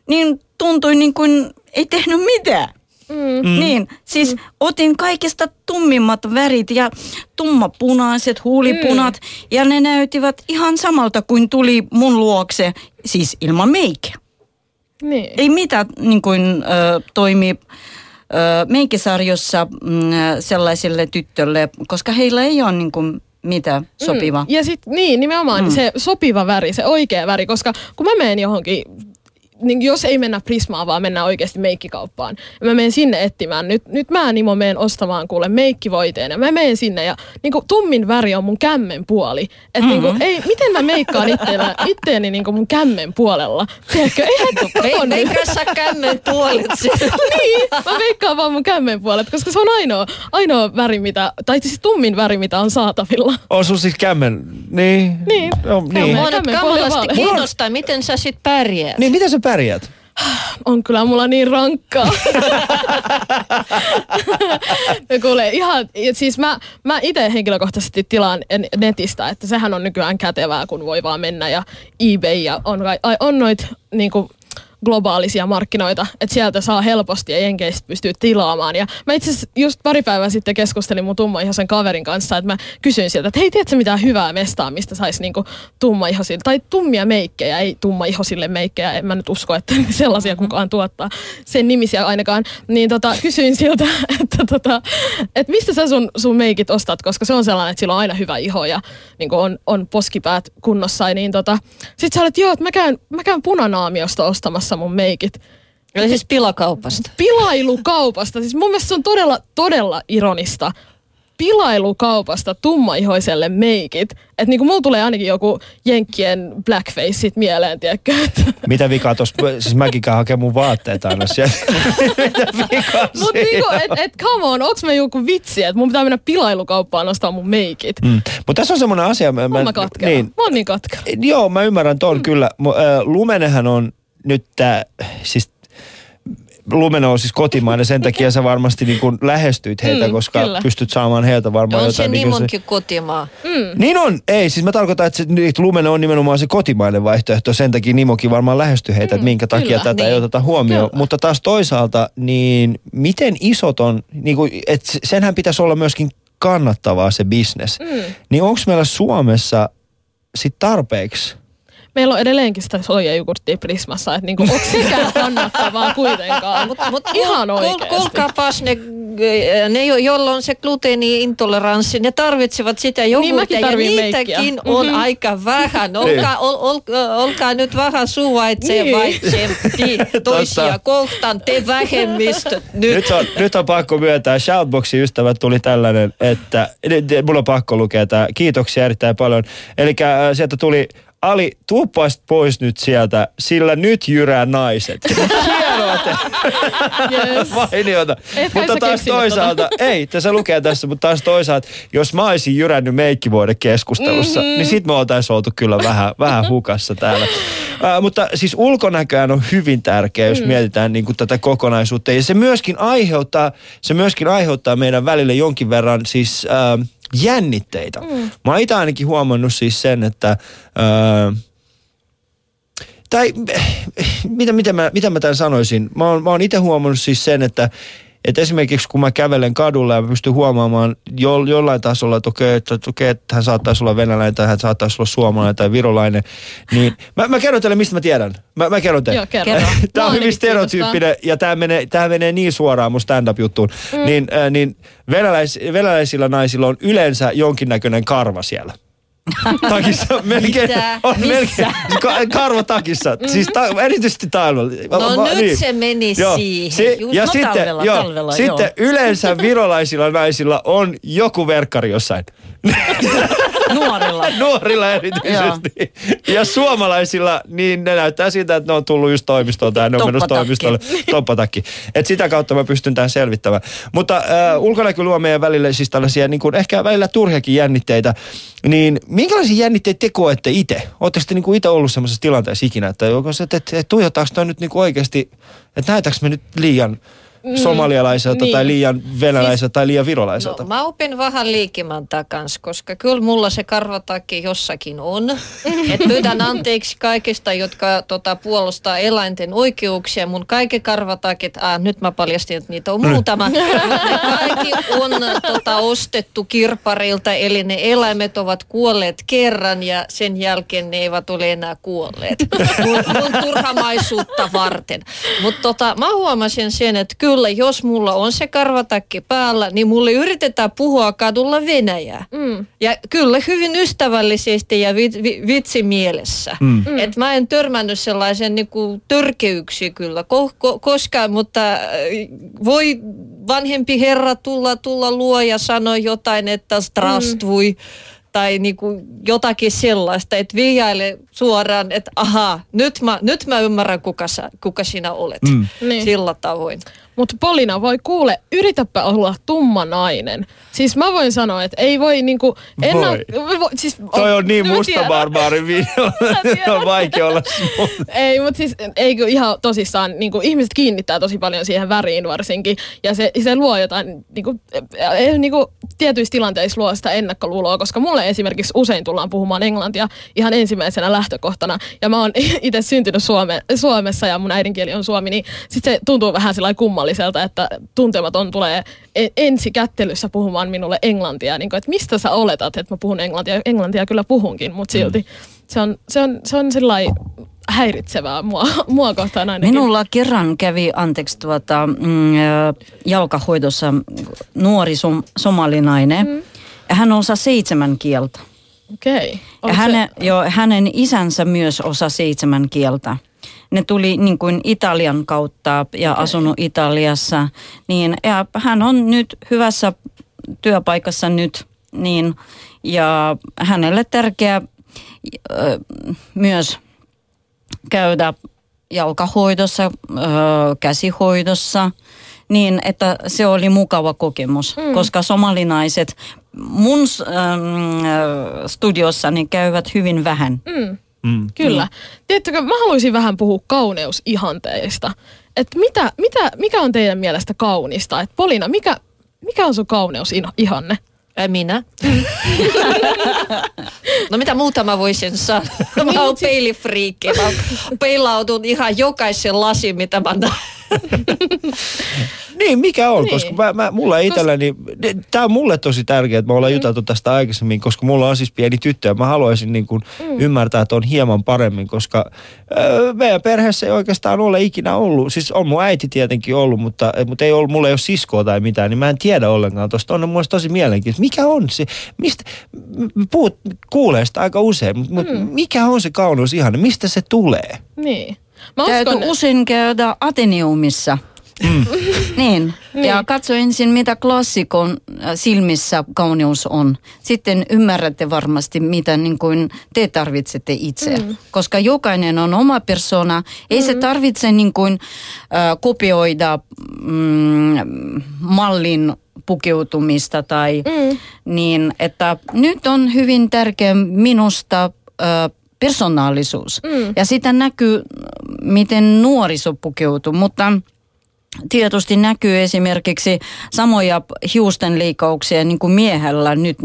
niin tuntui niin kuin ei tehnyt mitään. Mm. Niin, siis mm. otin kaikista tummimmat värit ja tummapunaiset, huulipunat. Mm. Ja ne näyttivät ihan samalta kuin tuli mun luokse, siis ilman meikkiä. Niin. Ei mitään niin kuin äh, toimii meikkisarjossa sellaisille tyttölle, koska heillä ei ole niin kuin mitä sopiva. Mm. Ja sitten niin, nimenomaan mm. se sopiva väri, se oikea väri, koska kun mä menen johonkin, niin jos ei mennä Prismaan, vaan mennään oikeasti meikkikauppaan. Mä menen sinne etsimään. Nyt, nyt mä Nimo menen ostamaan kuule meikkivoiteen ja mä menen sinne ja niin kuin tummin väri on mun kämmen puoli. Että mm-hmm. niin ei, miten mä meikkaan itteeni, itteeni niin kuin mun kämmen puolella? Tiedätkö, eihän meikkaa sä kämmen puolet. Niin, mä meikkaan vaan mun kämmen puolet, koska se on ainoa, ainoa väri, mitä, tai siis tummin väri, mitä on saatavilla. On sun siis kämmen, niin. Niin, no, niin. Kämmen puolet. Kiinnostaa, miten sä sit pärjäät. Niin, miten sä pärjäät? Pärjät. On kyllä mulla niin rankkaa. No kuule, ihan, siis mä, mä itse henkilökohtaisesti tilaan netistä, että sehän on nykyään kätevää, kun voi vaan mennä ja eBay ja on, on noit niinku globaalisia markkinoita, että sieltä saa helposti ja jenkeistä pystyy tilaamaan. Ja mä itse asiassa just pari päivää sitten keskustelin mun tummaihoisen kaverin kanssa, että mä kysyin sieltä, että hei, tiedätkö mitään hyvää mestaa, mistä saisi niinku tummaihoisille, tai tummia meikkejä, ei tummaihoisille meikkejä, en mä nyt usko, että sellaisia kukaan tuottaa, sen nimisiä ainakaan. Niin tota, kysyin sieltä, että tota, et mistä sä sun, sun meikit ostat, koska se on sellainen, että sillä on aina hyvä iho ja niinku on, on poskipäät kunnossa. Niin tota, sit sä olet, joo, että mä käyn, mä käyn Punanaamiosta ostamassa mun meikit. Eli siis pilakaupasta. Pilailukaupasta. Siis mun mielestä se on todella, todella ironista. Pilailukaupasta tummaihoiselle meikit. Että niinku mulla tulee ainakin joku jenkkien blackface sit mieleen, tiedätkö? Mitä vikaa tossa? Siis mäkin käyn hakemaan mun vaatteet aina siellä. Mitä vikaa siinä? Mut niinku, et, et come on, onks mä joku vitsi, että mun pitää mennä pilailukauppaan ostaa mun meikit. Mm. Mut tässä on semmonen asia. Mä, mä, mä katkera. Niin, mä oon niin katkera. Joo, mä ymmärrän ton mm. kyllä. Lumenehän on nyt tämä, siis Lumene on siis kotimainen, sen takia sä varmasti niin kuin lähestyit heitä, mm, koska kyllä pystyt saamaan heiltä varmaan on jotain. On se Nimonkin niin se kotimaa. Mm. Niin on, ei, siis mä tarkoitan, että, se, että Lumene on nimenomaan se kotimainen vaihtoehto, sen takia Nimokin varmaan lähestyy heitä, mm, että minkä takia kyllä, tätä niin ei oteta huomioon. Kyllä. Mutta taas toisaalta, niin miten isot on, niin kuin, että senhän pitäisi olla myöskin kannattavaa se business. Mm. Niin onko meillä Suomessa sit tarpeeksi? Meillä on edelleenkin sitä soijajugurttia Prismassa, että niinku, onko sekään kannattavaa kuitenkaan? Mut, mut, ihan oikeasti. Kuulkaapas ne, ne joilla on se gluteeni-intoleranssi, ne tarvitsevat sitä jogurtia niin ja niitäkin meikkiä on mm-hmm. aika vähän. Olkaa, ol, ol, olkaa nyt vähän suvaitsevaitsempi niin toisia kohtaan, te vähemmistöt nyt. Nyt on, nyt on pakko myöntää, Shoutboxin ystävät tuli tällainen, että mulla on pakko lukea tämä. Kiitoksia erittäin paljon. Eli sieltä tuli: Ali, tuuppaisit pois nyt sieltä, sillä nyt jyrää naiset. Hienoa te. Yes. Mainiota. Mutta taas toisaalta, tota. ei, tässä lukee tässä, mutta taas toisaalta, jos mä olisin jyrännyt meikkivuoden keskustelussa, mm-hmm. niin sit me oltais oltu kyllä vähän, vähän hukassa täällä. Uh, mutta siis ulkonäköään on hyvin tärkeä, jos mm. mietitään niin kuin tätä kokonaisuutta. Ja se myöskin aiheuttaa, se myöskin aiheuttaa meidän välille jonkin verran siis Uh, jännitteitä. Mm. Mä oon itse ainakin huomannut siis sen, että öö, tai mitä, mitä, mä, mitä mä tämän sanoisin? Mä oon, mä oon itse huomannut siis sen, että et esimerkiksi kun mä kävelen kadulla ja mä pystyn huomaamaan jo, jollain tasolla, että okei, että, okei, että hän saattaisi olla venäläinen tai hän saattaisi olla suomalainen tai virolainen, niin mä, mä kerron teille, mistä mä tiedän. Mä, mä kerron teille. Joo, kerro. Tämä on hyvin stereotyyppinen ja tämä menee, tämä menee niin suoraan mun stand-up-juttuun. Mm. Niin, äh, niin venäläis, venäläisillä naisilla on yleensä jonkinnäköinen karva siellä. Takissa melkein. Mitä? On melkein ka- karva takissa. Mm-hmm. Siis ta- erityisesti talvella. No ma- nyt niin. Se meni joo. Siihen. Si- ja no sitten, talvella, joo. Talvella, sitten joo. Yleensä virolaisilla naisilla on joku verkkari jossain. Nuorilla. Nuorilla erityisesti. Ja suomalaisilla, niin ne näyttää siltä, että ne on tullut just toimistoon tai ne on mennyt toimistolle. Toppatakki. Et sitä kautta mä pystyn tämän selvittämään. Mutta äh, ulkonäkö luo meidän välillä siis tällaisia niin kuin ehkä välillä turhiakin jännitteitä. Niin minkälaisia jännitteitä te koette itse? Oletteko te niin itse ollut semmoisessa tilanteessa ikinä? Että et, et, et, tuijotaanko toi nyt niin oikeasti, että näytäänkö me nyt liian somalialaiselta niin. Tai liian venäläiseltä siis, tai liian virolaiselta? No, mä opin vähän liikimäntä kanssa, koska kyllä mulla se karvataki jossakin on. Et pyydän anteeksi kaikista, jotka tota, puolustaa eläinten oikeuksia. Mun kaikki karvatakit, ah, nyt mä paljastin, että niitä on muutama. Ne kaikki on tota, ostettu kirparilta, eli ne eläimet ovat kuolleet kerran ja sen jälkeen ne eivät ole enää kuolleet. Mun, mun turhamaisuutta varten. Mutta tota, mä huomasin sen, että kyllä Kyllä, jos mulla on se karvatakki päällä, niin mulle yritetään puhua kadulla venäjää. Mm. Ja kyllä hyvin ystävällisesti ja vi- vi- vitsimielessä. Mm. Mm. Että mä en törmännyt sellaisen niinku törkeyksiin kyllä ko- ko- koskaan, mutta voi vanhempi herra tulla, tulla luo ja sanoa jotain, että strastvui. Mm. Tai niinku jotakin sellaista, että vihjaile suoraan, että ahaa, nyt mä, nyt mä ymmärrän, kuka, sä, kuka sinä olet. Mm. Niin. Sillä tavoin. Mutta Polina, voi kuule, yritäpä olla tumma nainen. Siis mä voin sanoa, että ei voi niinku... Enna, voi. Vo, siis, toi on, on niin musta barbaarin video, että on vaikea olla smooth. Ei, mutta siis ei, ihan tosissaan niinku, ihmiset kiinnittää tosi paljon siihen väriin varsinkin. Ja se, se luo jotain, niinku, niinku, tietyissä tilanteissa luo sitä ennakkoluuloa, koska mulle esimerkiksi usein tullaan puhumaan englantia ihan ensimmäisenä lähtökohtana. Ja mä oon itse syntynyt Suome, Suomessa ja mun äidinkieli on suomi, niin sit se tuntuu vähän sellainen kummalliselta. Että tuntematon tulee ensikättelyssä puhumaan minulle englantia. Niin kuin, että mistä sä oletat, että mä puhun englantia? Englantia kyllä puhunkin, mutta silti se on, se on, se on sellainen häiritsevää mua, mua kohtaan ainakin. Minulla kerran kävi, anteeksi, tuota, mm, jalkahoidossa nuori som, somalinainen. Mm. Hän osaa seitsemän kieltä. Okei. Okay. Häne, hänen isänsä myös osaa seitsemän kieltä. Ne tuli niin kuin Italian kautta ja okay. Asunut Italiassa. Niin, ja hän on nyt hyvässä työpaikassa nyt. Niin, ja hänelle tärkeää äh, myös käydä jalkahoidossa, äh, käsihoidossa. Niin, että se oli mukava kokemus, mm. koska somalinaiset mun äh, studiossani käyvät hyvin vähän. Mm. Mm. Kyllä. Mm. Tiedättekö, mä haluaisin vähän puhua kauneusihanteista. Että mitä, mitä, mikä on teidän mielestä kaunista? Et Polina, mikä, mikä on sun kauneusihanne? Minä. No mitä muuta mä voisin sanoa? Mä oon peilifriikki. Mä peilaudun ihan jokaisen lasin, mitä mä näen. Niin, mikä on, niin. Koska mä, mä, mulla itselläni, Kos... tää on mulle tosi tärkeää, että mä ollaan mm. juteltu tästä aikaisemmin, koska mulla on siis pieni tyttö ja mä haluaisin niin kuin mm. ymmärtää, että on hieman paremmin, koska öö, meidän perheessä ei oikeastaan ole ikinä ollut, siis on mun äiti tietenkin ollut, mutta, mutta ei ollut, mulla ei ole siskoa tai mitään, niin mä en tiedä ollenkaan tosta, on mun mielestä tosi mielenkiintoista, mikä on se, mistä, puhut, kuulee sitä aika usein, mutta mm. mikä on se kauneus ihana, mistä se tulee? Niin. Täytyy usein käydä Atheneumissa. Mm. Niin. Niin. Ja katso ensin, mitä klassikon silmissä kauneus on. Sitten ymmärrätte varmasti, mitä niin kuin te tarvitsette itse. Mm. Koska jokainen on oma persona. Ei mm. se tarvitse niin kuin, äh, kopioida mm, mallin pukeutumista. Tai, mm. niin, että nyt on hyvin tärkeä minusta äh, persoonallisuus. Mm. Ja sitä näkyy, miten nuoriso pukeutuu, mutta tietysti näkyy esimerkiksi samoja hiustenleikkauksia niin kuin miehellä nyt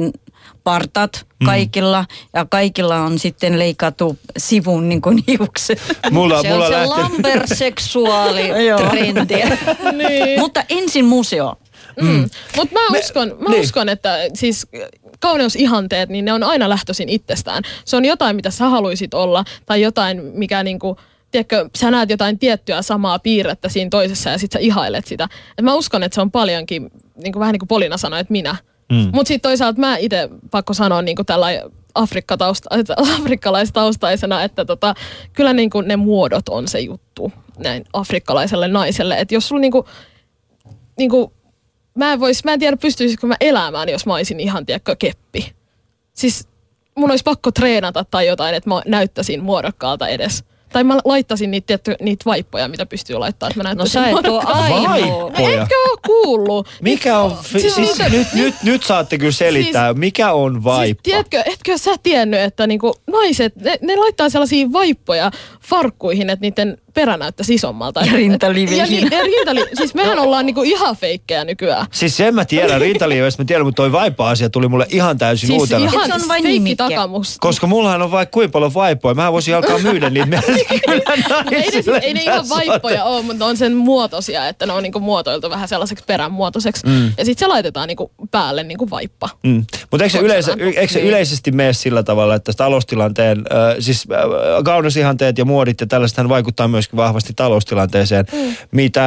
partat kaikilla mm. ja kaikilla on sitten leikattu sivun niin kuin hiukset. Mulla, se mulla on lähtee. Se lamberseksuaali trendi. Niin. Mutta ensin museo. Mm. Mm. Mutta mä, Me, uskon, mä niin. uskon, että siis kauneusihanteet, niin ne on aina lähtöisin itsestään. Se on jotain, mitä sä haluisit olla tai jotain, mikä niinku... Tiedätkö, sä näet jotain tiettyä samaa piirrettä siinä toisessa ja sit sä ihailet sitä. Et mä uskon, että se on paljonkin, niin kuin, vähän niin kuin Polina sanoi, että minä. Mm. Mut sit toisaalta mä ite pakko sanoa niin kuin tällainen afrikkalaistaustaiseena, että tota, kyllä niin kuin ne muodot on se juttu näin afrikkalaiselle naiselle. Että jos sulla niin kuin, niin kuin, mä en vois, mä en tiedä pystyisikö mä elämään, jos mä olisin ihan tiedätkö keppi. Siis mun olisi pakko treenata tai jotain, että mä näyttäisin muodokkaalta edes. Tai mä laittasin niitä, tietty, niitä vaippoja, mitä pystyy laittamaan, että mä näyttäisin. No sä et oo ainoa. Etkö oo kuullut? Mikä on, siis, siis niitä, nyt, nyt, nyt saatte kyllä selittää, siis, mikä on vaippa? Siis tiedätkö, etkö sä tiennyt, että niinku naiset, ne, ne laittaa sellaisia vaippoja farkkuihin, että niiden perä näyttäisi isommalta. Ja rintaliiveihin. Ja, ja rintali, siis mehän ollaan niinku ihan feikkejä nykyään. Siis sen mä tiedän rintaliiveistä, mä tiedän, mutta toi vaippa-asia tuli mulle ihan täysin siis uutena. Siis ihan se on vain feikki takamusta. Koska mullahan on vaikka kuinka paljon vaippoja, mä voisin alkaa myydä niitä meidän kyllä naisille. Ei ne, siis, ei ne ihan vaippoja ole, mutta on sen muotoisia, että ne on niinku muotoiltu vähän sellaiseksi perän muotoiseksi. Mm. Ja sit se laitetaan niinku päälle niinku vaippa. Mm. Mutta eikö se, yleis- eikö se niin. yleisesti mene sillä tavalla, että taloustilanteen, äh, siis äh, kauneusihanteet ja muodit ja tällaisethän vaikuttaa myös vahvasti taloustilanteeseen. Mm. Mitä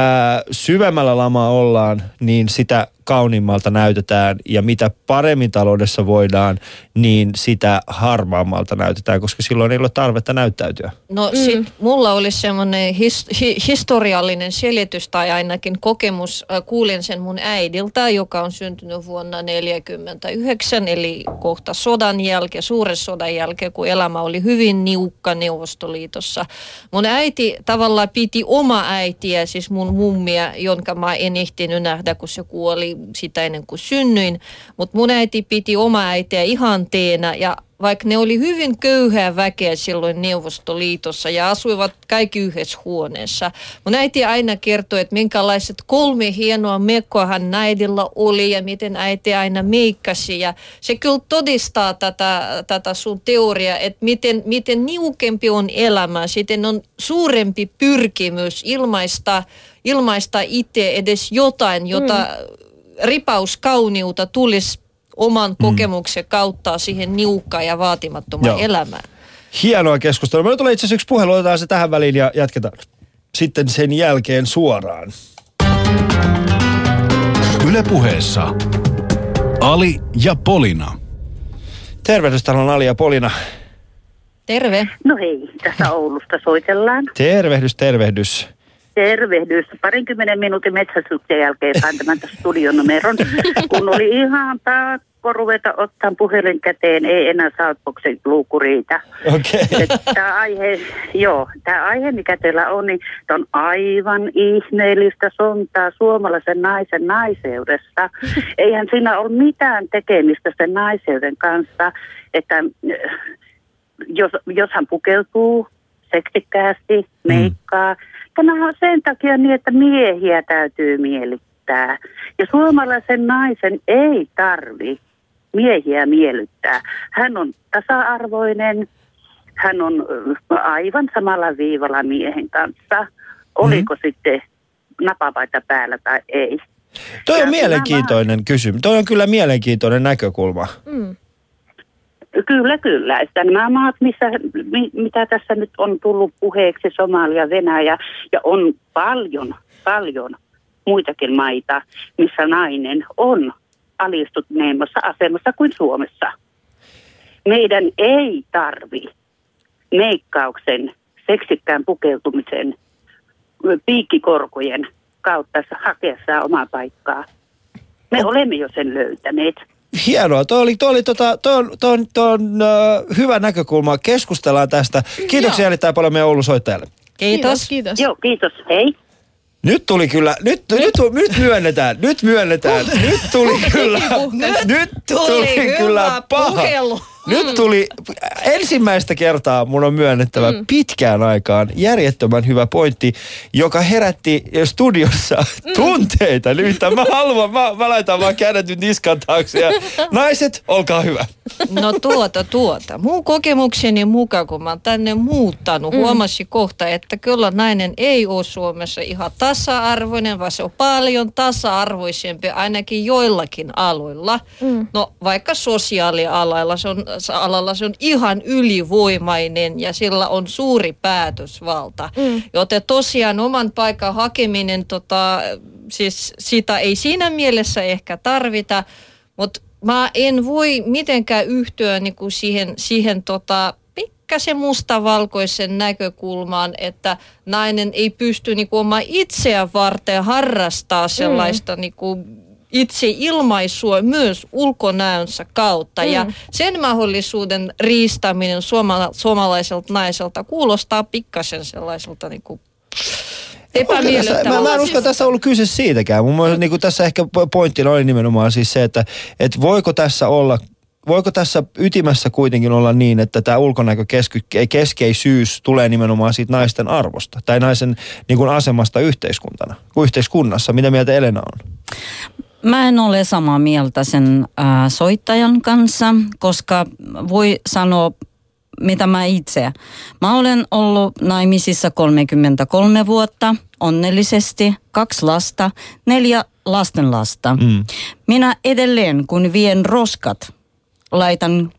syvemmällä lamaa ollaan, niin sitä kauniimmalta näytetään ja mitä paremmin taloudessa voidaan, niin sitä harmaammalta näytetään, koska silloin ei ole tarvetta näyttäytyä. No mm. sit mulla oli semmoinen his, hi, historiallinen selitys tai ainakin kokemus. Kuulin sen mun äidiltä, joka on syntynyt vuonna tuhatyhdeksänsataaneljäkymmentäyhdeksän, eli kohta sodan jälkeen, suuren sodan jälkeen, kun elämä oli hyvin niukka Neuvostoliitossa. Mun äiti tavallaan piti oma äitiä, siis mun mummia, jonka mä en ehtinyt nähdä, kun se kuoli sitä ennen kuin synnyin, mutta mun äiti piti oma äitiä ihanteena ja vaikka ne oli hyvin köyhää väkeä silloin Neuvostoliitossa ja asuivat kaikki yhdessä huoneessa. Mun äiti aina kertoi, että minkälaiset kolme hienoa mekkoahan äidillä oli ja miten äiti aina meikkasi. Ja se kyllä todistaa tätä, tätä sun teoriaa, että miten, miten niukempi on elämä, sitten on suurempi pyrkimys ilmaista, ilmaista itse edes jotain, jota mm. ripaus kauniuta tulisi oman kokemuksen kautta siihen niukkaan ja vaatimattomaan Joo. elämään. Hienoa keskustelua. Meillä tulee itse asiassa yksi puhelu, otetaan se tähän väliin ja jatketaan sitten sen jälkeen suoraan. Yle Puheessa Ali ja Polina. Tervehdys, täällä on Ali ja Polina. Terve. No hei, tässä Oulusta soitellaan. Tervehdys, tervehdys. Tervehdys. Parinkymmenen minuutin metsästyksen jälkeen sain tämän studionumeron, kun oli ihan pakko ruveta ottaa puhelin käteen, ei enää Southboxin luukku riitä. Okay. Tämä aihe, joo, tämä aihe, mikä teillä on, niin on aivan ihmeellistä sontaa suomalaisen naisen naiseudesta. Eihän siinä ole mitään tekemistä sen naiseuden kanssa, että jos, jos hän pukeutuu seksikkäästi, meikkaa, mm. Tämähän on sen takia niin, että miehiä täytyy miellyttää. Ja suomalaisen naisen ei tarvi miehiä miellyttää. Hän on tasa-arvoinen, hän on aivan samalla viivalla miehen kanssa. Oliko mm-hmm. sitten napavaita päällä tai ei. Toi on ja mielenkiintoinen mä... kysymys. Toi on kyllä mielenkiintoinen näkökulma. Mm. Kyllä, kyllä. Että nämä maat, missä, mitä tässä nyt on tullut puheeksi, Somalia, Venäjä, ja on paljon, paljon muitakin maita, missä nainen on alistuneemmassa asemassa kuin Suomessa. Meidän ei tarvi meikkauksen, seksikkään pukeutumisen, piikkikorkojen kautta hakea saa omaa paikkaa. Me olemme jo sen löytäneet. Hienoa. Tuo oli, tuo oli tota, tuo on, tuo on, tuo on uh, hyvä näkökulma. Keskustellaan tästä. Kiitoksia erittäin paljon meidän Oulun soittajalle. Kiitos. Kiitos. Kiitos. Joo, kiitos. Hei. Nyt tuli kyllä, nyt, nyt, nyt, nyt myönnetään, nyt myönnetään, nyt tuli kyllä, nyt tuli kyllä paha. Nyt tuli ensimmäistä kertaa, mun on myönnettävä mm. pitkään aikaan järjettömän hyvä pointti, joka herätti studiossa mm. tunteita. Nimittäin mä haluan, mä, mä laitan vaan kädet nyt niskan taakse ja naiset, olkaa hyvä. No tuota, tuota. Mun kokemukseni mukaan, kun mä oon tänne muuttanut, mm. huomasin kohta, että kyllä nainen ei ole Suomessa ihan tasa-arvoinen, vaan se on paljon tasa-arvoisempi ainakin joillakin aloilla. Mm. No vaikka sosiaalialalla se on, alalla se on ihan ylivoimainen ja sillä on suuri päätösvalta. Mm. Joten tosiaan oman paikan hakeminen, tota, siis sitä ei siinä mielessä ehkä tarvita, mutta mä en voi mitenkään yhtyä niinku siihen, siihen tota, pikkasen mustavalkoisen näkökulmaan, että nainen ei pysty niinku omaa itseä varten harrastaa sellaista mm. niinku, itseilmaisua myös ulkonäönsä kautta. Mm. Ja sen mahdollisuuden riistäminen suoma, suomalaiselta naiselta kuulostaa pikkasen sellaiselta niinku, Tässä, mä, mä en usko, että tässä on ollut kyse siitäkään. Mun mielestä niin tässä ehkä pointtina oli nimenomaan siis se, että et voiko tässä olla, voiko tässä ytimessä kuitenkin olla niin, että tämä ulkonäkökeskeisyys tulee nimenomaan siitä naisten arvosta tai naisen niin kuin asemasta yhteiskuntana, yhteiskunnassa. Mitä mieltä Elena on? Mä en ole samaa mieltä sen äh, soittajan kanssa, koska voi sanoa, mitä mä itse. Mä olen ollut naimisissa kolmekymmentäkolme vuotta, onnellisesti, kaksi lasta, neljä lastenlasta. Mm. Minä edelleen, kun vien roskat, laitan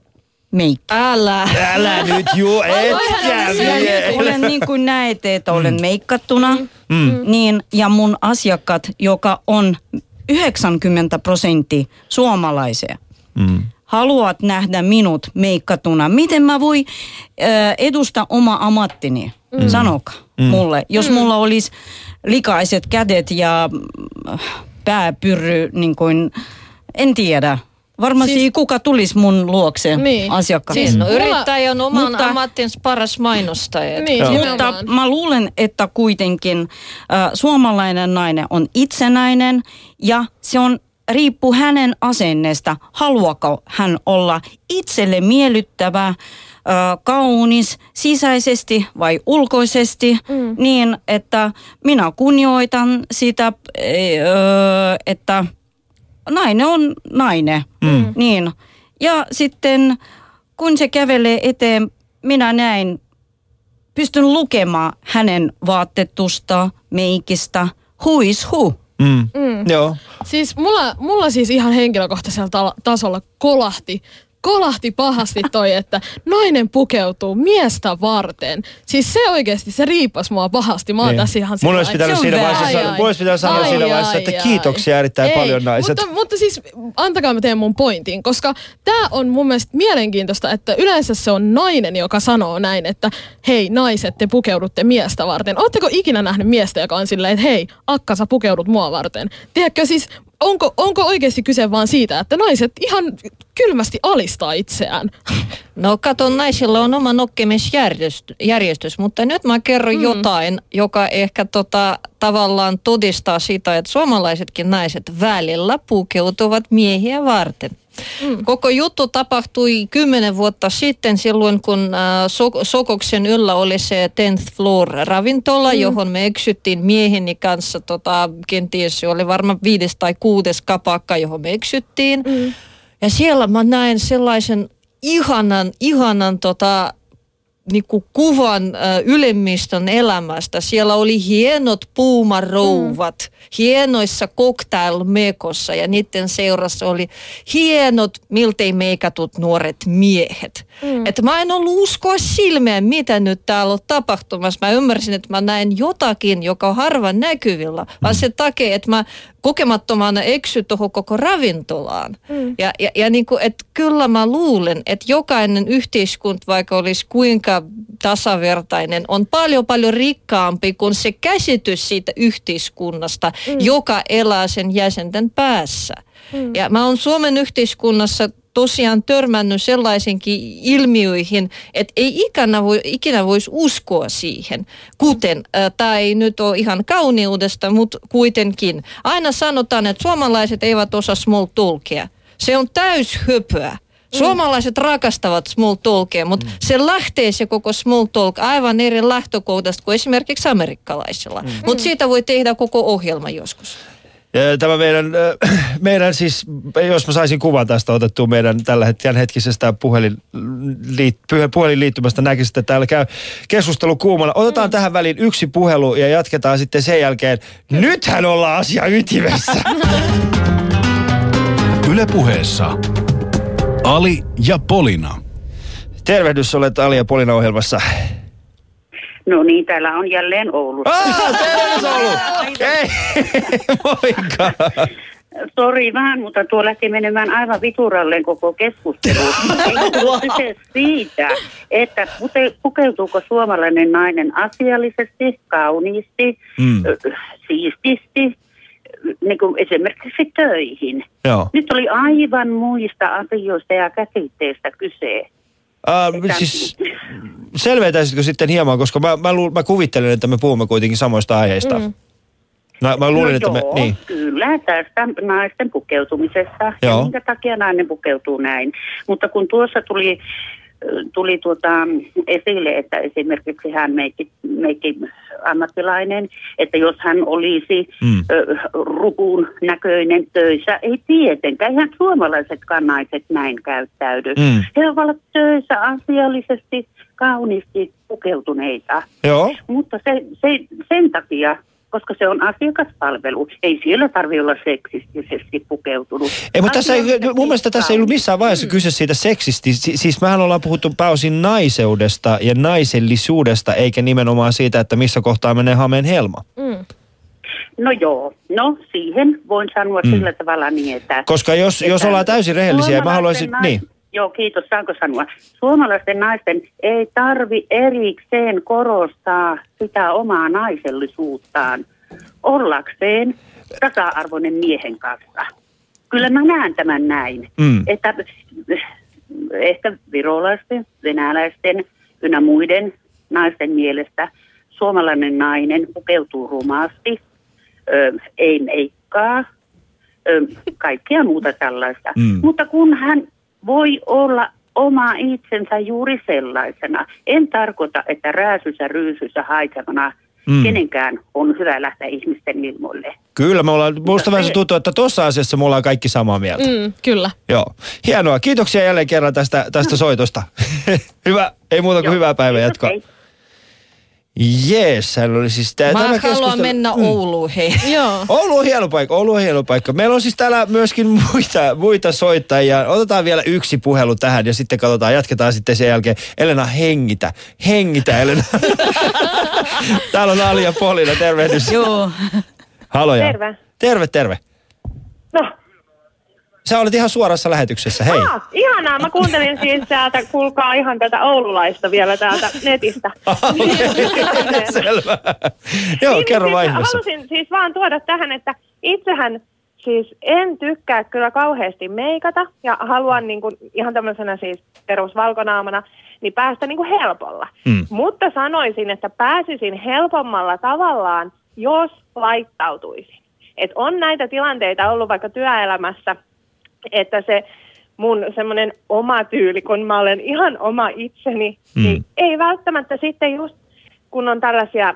meikki. Älä! Älä nyt juu, etkä vie! Olen niin kuin näet, että olen mm. meikattuna, mm. niin, ja mun asiakkaat, joka on yhdeksänkymmentä prosenttia suomalaisia, mm. haluat nähdä minut meikkatuna. Miten mä voi äh, edustaa oma ammattini? Mm. Sanokaa mm. mulle. Jos mm. mulla olisi likaiset kädet ja pääpyrry, niin kuin, en tiedä. Varmasti siis, kuka tulisi mun luokse niin, asiakkaaksi. Siis no, yrittäjä on oman mutta, ammattinsa paras mainostaja. Niin, mutta mä luulen, että kuitenkin äh, suomalainen nainen on itsenäinen ja se on riippuu hänen asenneesta, haluaako hän olla itselle miellyttävä, kaunis, sisäisesti vai ulkoisesti, mm. niin että minä kunnioitan sitä, että nainen on nainen. Mm. Niin. Ja sitten kun se kävelee eteen, minä näin, pystyn lukemaan hänen vaatetusta, meikistä, who is who. Mm. Mm. Joo. Siis mulla, mulla siis ihan henkilökohtaisella ta- tasolla kolahti, kolahti pahasti toi, että nainen pukeutuu miestä varten. Siis se oikeasti, se riipas mua pahasti. Mä oon tässä ihan sillä lailla. Mun olisi pitää sanoa siinä vaiheessa, että ai, kiitoksia erittäin ei, paljon naiset. Mutta, mutta siis antakaa mä teen mun pointin, koska tää on mun mielestä mielenkiintoista, että yleensä se on nainen, joka sanoo näin, että hei naiset, te pukeudutte miestä varten. Ootteko ikinä nähnyt miestä, joka on silleen, että hei, akka sä pukeudut mua varten. Tiedätkö siis... Onko, onko oikeasti kyse vaan siitä, että naiset ihan kylmästi alistaa itseään? No kato, naisilla on oma nokkemisjärjestys, mutta nyt mä kerron mm. jotain, joka ehkä tota, tavallaan todistaa sitä, että suomalaisetkin naiset välillä pukeutuvat miehiä varten. Mm. Koko juttu tapahtui kymmenen vuotta sitten silloin, kun so- Sokoksen yllä oli se tenth floor ravintola, mm. johon me eksyttiin mieheni kanssa, tota, kenties se oli varmaan viides tai kuudes kapakka, johon me eksyttiin. Mm. Ja siellä mä näin sellaisen ihanan, ihanan tota... Niinku kuvan äh, ylemmistön elämästä. Siellä oli hienot puumarouvat, mm. hienoissa cocktailmekossa ja niiden seurassa oli hienot, miltei meikatut nuoret miehet. Mm. Et mä en ollut uskoa silmeä, mitä nyt täällä on tapahtumassa. Mä ymmärsin, että mä näen jotakin, joka on harva näkyvillä, vaan sen takia, että mä kokemattomana eksy tuohon koko ravintolaan. Mm. Ja, ja, ja niinku, et kyllä mä luulen, että jokainen yhteiskunta, vaikka olisi kuinka tasavertainen, on paljon paljon rikkaampi kuin se käsitys siitä yhteiskunnasta, mm. joka elää sen jäsenten päässä. Mm. Ja mä oon Suomen yhteiskunnassa tosiaan törmännyt sellaisenkin ilmiöihin, että ei ikinä, voi, ikinä voisi uskoa siihen. Kuten, äh, tämä ei nyt ole ihan kauneudesta, mutta kuitenkin. Aina sanotaan, että suomalaiset eivät osaa small talkia. Se on täyshöpöä. Suomalaiset mm. rakastavat small talkia, mutta mm. se lähtee se koko small talk aivan eri lähtökohdasta kuin esimerkiksi amerikkalaisilla. Mm. Mutta siitä voi tehdä koko ohjelma joskus. Tämä meidän, meidän siis, jos mä saisin kuvan tästä otettua meidän tällä hetkellä hetkisestä puhelinliittymästä, näkisin, että täällä käy keskustelu kuumana. Otetaan mm. tähän väliin yksi puhelu ja jatketaan sitten sen jälkeen. Nythän ollaan asia ytimessä! Yle Puheessa Ali ja Polina. Tervehdys, olet Ali ja Polina -ohjelmassa. No niin, täällä on jälleen Oulussa. Ah, tervehdys Oulu! Hei, moikka! Sori vähän, mutta tuo lähti menemään aivan vituralleen koko keskusteluun. Ei tullut kyse siitä, että pukeutuuko suomalainen nainen asiallisesti, kauniisti, mm. siististi, niin kuin esimerkiksi töihin. Joo. Nyt oli aivan muista asioista ja käsitteistä kyse. Äh, siis selventäisitkö sitten hieman, koska mä, mä, luul, mä kuvittelen, että me puhumme kuitenkin samoista aiheista. Mm. No, mä luulin, no että joo, me, niin. Kyllä, tästä naisten pukeutumisesta joo. ja minkä takia nainen pukeutuu näin. Mutta kun tuossa tuli, tuli tuota esille, että esimerkiksi hän meikki, meikki ammattilainen, että jos hän olisi mm. ö, rupun näköinen töissä, ei tietenkään. Eihän suomalaisetkaan naiset näin käyttäydy. Mm. He ovat töissä asiallisesti, kauniisti pukeutuneita. Joo. Mutta se, se, sen takia... Koska se on asiakaspalvelu. Ei siellä tarvitse olla seksistisesti pukeutunut. Ei, mutta tässä ei, mun mielestä tässä ei ollut missään vaiheessa mm. kyse siitä seksististä. Siis mehän ollaan puhuttu pääosin naiseudesta ja naisellisuudesta, eikä nimenomaan siitä, että missä kohtaa menee hameen helma. Mm. No joo. No siihen voin sanoa mm. sillä tavalla niin, että... Koska jos, että jos ollaan täysin rehellisiä, mä haluaisin... Nais... Niin. Joo, kiitos. Saanko sanoa? Suomalaisten naisten ei tarvi erikseen korostaa sitä omaa naisellisuuttaan ollakseen tasa-arvoinen miehen kanssa. Kyllä mä näen tämän näin. Mm. Että ehkä virolaisten, venäläisten ynnä muiden naisten mielestä suomalainen nainen pukeutuu rumaasti, ö, ei meikkaa, ö, kaikkea muuta tällaista. Mm. Mutta kun hän... Voi olla oma itsensä juuri sellaisena. En tarkoita, että rääsyssä, ryysyssä, haisemana mm. kenenkään on hyvä lähteä ihmisten ilmoille. Kyllä, me ollaan, musta vähän se tuntuu, että tuossa asiassa me ollaan kaikki samaa mieltä. Mm, kyllä. Joo. Hienoa. Kiitoksia jälleen kerran tästä, tästä soitosta. hyvä, ei muuta kuin Joo. hyvää päivää jatkoa. Okay. Jees, hän oli siis tää, mä tämä keskustelu. Mä haluan mennä Ouluun, hei. Joo. Oulu on hieno paikka, Oulu on hieno paikka. Meillä on siis täällä myöskin muita, muita soittajia. Otetaan vielä yksi puhelu tähän ja sitten katsotaan, jatketaan sitten sen jälkeen. Elena, hengitä. Hengitä, Elena. Täällä on Ali ja Polina, tervehdys. Joo. Haloja. Terve. Terve, terve. No. Sä olet ihan suorassa lähetyksessä, hei. Ah, ihanaa, mä kuuntelin siis täältä, kuulkaa ihan tätä oululaista vielä täältä netistä. Ah, okay. Selvä. Joo, niin, kerro siis ihmeessä. Halusin siis vaan tuoda tähän, että itsehän siis en tykkää kyllä kauheasti meikata ja haluan niin kuin ihan tämmöisenä siis perusvalkonaamana niin päästä niin kuin helpolla. Mm. Mutta sanoisin, että pääsisin helpommalla tavallaan, jos laittautuisin. Et on näitä tilanteita ollut vaikka työelämässä, että se mun semmoinen oma tyyli, kun mä olen ihan oma itseni, mm. niin ei välttämättä sitten just, kun on tällaisia,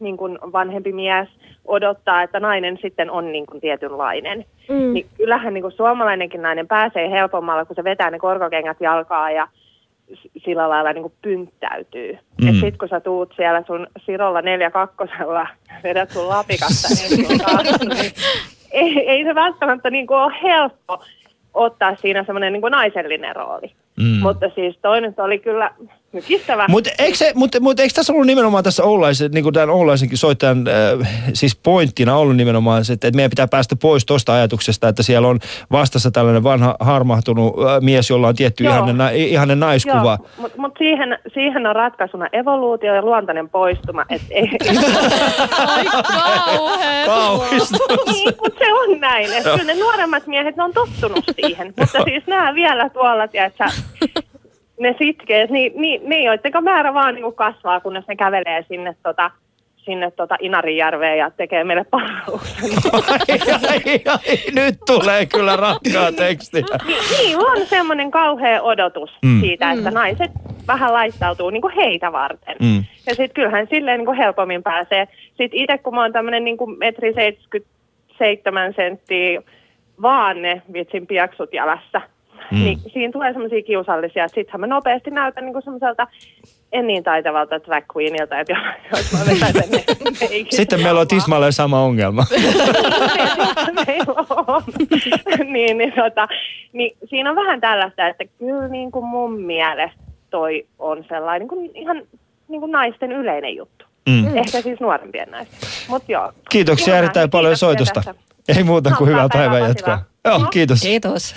niin kuin vanhempi mies odottaa, että nainen sitten on niin kuin tietynlainen. Mm. Niin kyllähän niin kuin suomalainenkin nainen pääsee helpommalla, kun se vetää ne korkokengät jalkaa ja sillä lailla niin kuin pynttäytyy. Mm. Et sit kun sä tuut siellä sun sirolla neljä kakkosella, vedät sun lapikasta, niin sun taas, Ei, ei se välttämättä niin kuin ole helppo ottaa siinä semmoinen niin kuin naisellinen rooli. Mm. Mutta siis toi nyt oli kyllä mykistävä. Mutta eikö, mut, mut, eikö tässä ollut nimenomaan tässä oululaisen, niin kuin tämän oululaisenkin soittajan äh, siis pointtina ollut nimenomaan se, että, että meidän pitää päästä pois tuosta ajatuksesta, että siellä on vastassa tällainen vanha harmahtunut äh, mies, jolla on tietty ihanne, ihanne naiskuva. Mutta mut siihen, siihen on ratkaisuna evoluutio ja luontainen poistuma. Et ei, ai kauhean. Niin, mutta se on näin. Kyllä ne nuoremmat miehet ne on tottunut siihen. Mutta siis nämä vielä tuolla, tiedätkö, ne sitkeet, niin, niin, niin joidenko määrä vaan niin kasvaa, kunnes ne kävelee sinne, tota, sinne tota Inarijärveen ja tekee meille palveluksen. Nyt tulee kyllä rakkaa tekstiä. Niin, niin on semmoinen kauhea odotus mm. siitä, että mm. naiset vähän laittautuu niin kuin heitä varten. Mm. Ja sitten kyllähän silleen niin kuin helpommin pääsee. Sitten itse kun mä oon tämmöinen niin kuin metri seitsemänkymmentä seitsemän senttiä, vaan ne vitsin piaksut jälässä. Mm. Niin siinä tulee semmoisia kiusallisia, että sittenhän mä nopeasti näytän niin semmoiselta en niin taitavalta drag queenilta, että jos mä vetäisin ne. Sitten meillä on tismalleen sama ongelma. Meillä on. niin, niin, tota, niin, siinä on vähän tällaista, että kyllä niin kuin mun mielestä toi on sellainen niin kuin, ihan niin kuin naisten yleinen juttu. Mm. Ehkä siis nuorempien naisten. Mut joo. Kiitoksia erittäin paljon soitosta. Tässä. Ei muuta kuin hyvää päivää jatkoa. Joo, no. Kiitos. Kiitos.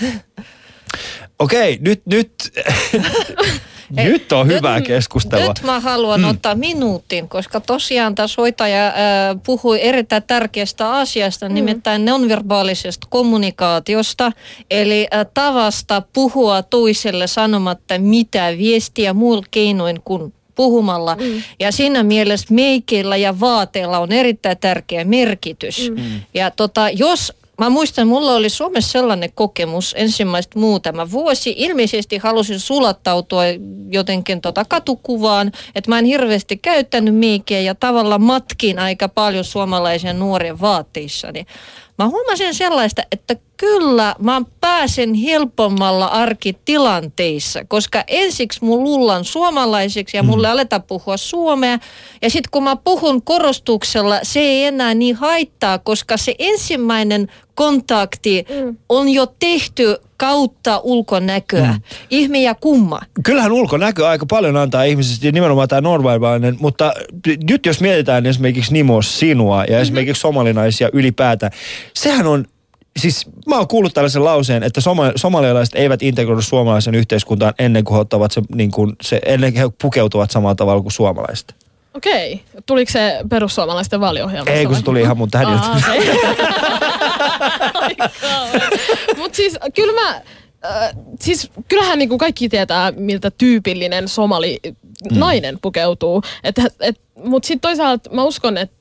Okei, nyt, nyt, nyt on Ei, hyvää nyt, keskustelua. Nyt mä haluan mm. ottaa minuutin, koska tosiaan tämä soittaja äh, puhui erittäin tärkeästä asiasta, mm. nimittäin nonverbaalisesta kommunikaatiosta, eli äh, tavasta puhua toiselle sanomatta mitä viestiä muulla keinoin kuin puhumalla. Mm. Ja siinä mielessä meikillä ja vaateilla on erittäin tärkeä merkitys. Mm. Ja tota, jos... Mä muistan, mulla oli Suomessa sellainen kokemus ensimmäistä muutama vuosi. Ilmeisesti halusin sulattautua jotenkin tota katukuvaan, että mä en hirveästi käyttänyt meikkiä ja tavallaan matkin aika paljon suomalaisia nuoria vaatteissani. Mä huomasin sellaista, että kyllä mä pääsen helpommalla arkitilanteissa, koska ensiksi mun lullan suomalaiseksi ja mulle aletaan puhua suomea. Ja sitten kun mä puhun korostuksella, se ei enää niin haittaa, koska se ensimmäinen kontakti mm. on jo tehty kautta ulkonäköä. Mm. Ihme ja kumma. Kyllähän ulkonäkö aika paljon antaa ihmisistä, nimenomaan tämä normaalilainen, mutta nyt jos mietitään esimerkiksi Nimo sinua ja mm-hmm. esimerkiksi somalinaisia ylipäätään, sehän on, siis mä oon kuullut tällaisen lauseen, että soma- somalialaiset eivät integroidu suomalaisen yhteiskuntaan ennen kuin he ottavat se, niin kuin se, ennen kuin he pukeutuvat samalla tavalla kuin suomalaiset. Okei. Tuliko se perussuomalaisten valiohjelmasta? Ei, kun se tuli ihan mun tähdiltä. Mutta siis kyllä mä, äh, siis kyllähän niinku kaikki tietää, miltä tyypillinen somali nainen mm. pukeutuu. Et, et, Mutta sitten toisaalta mä uskon, että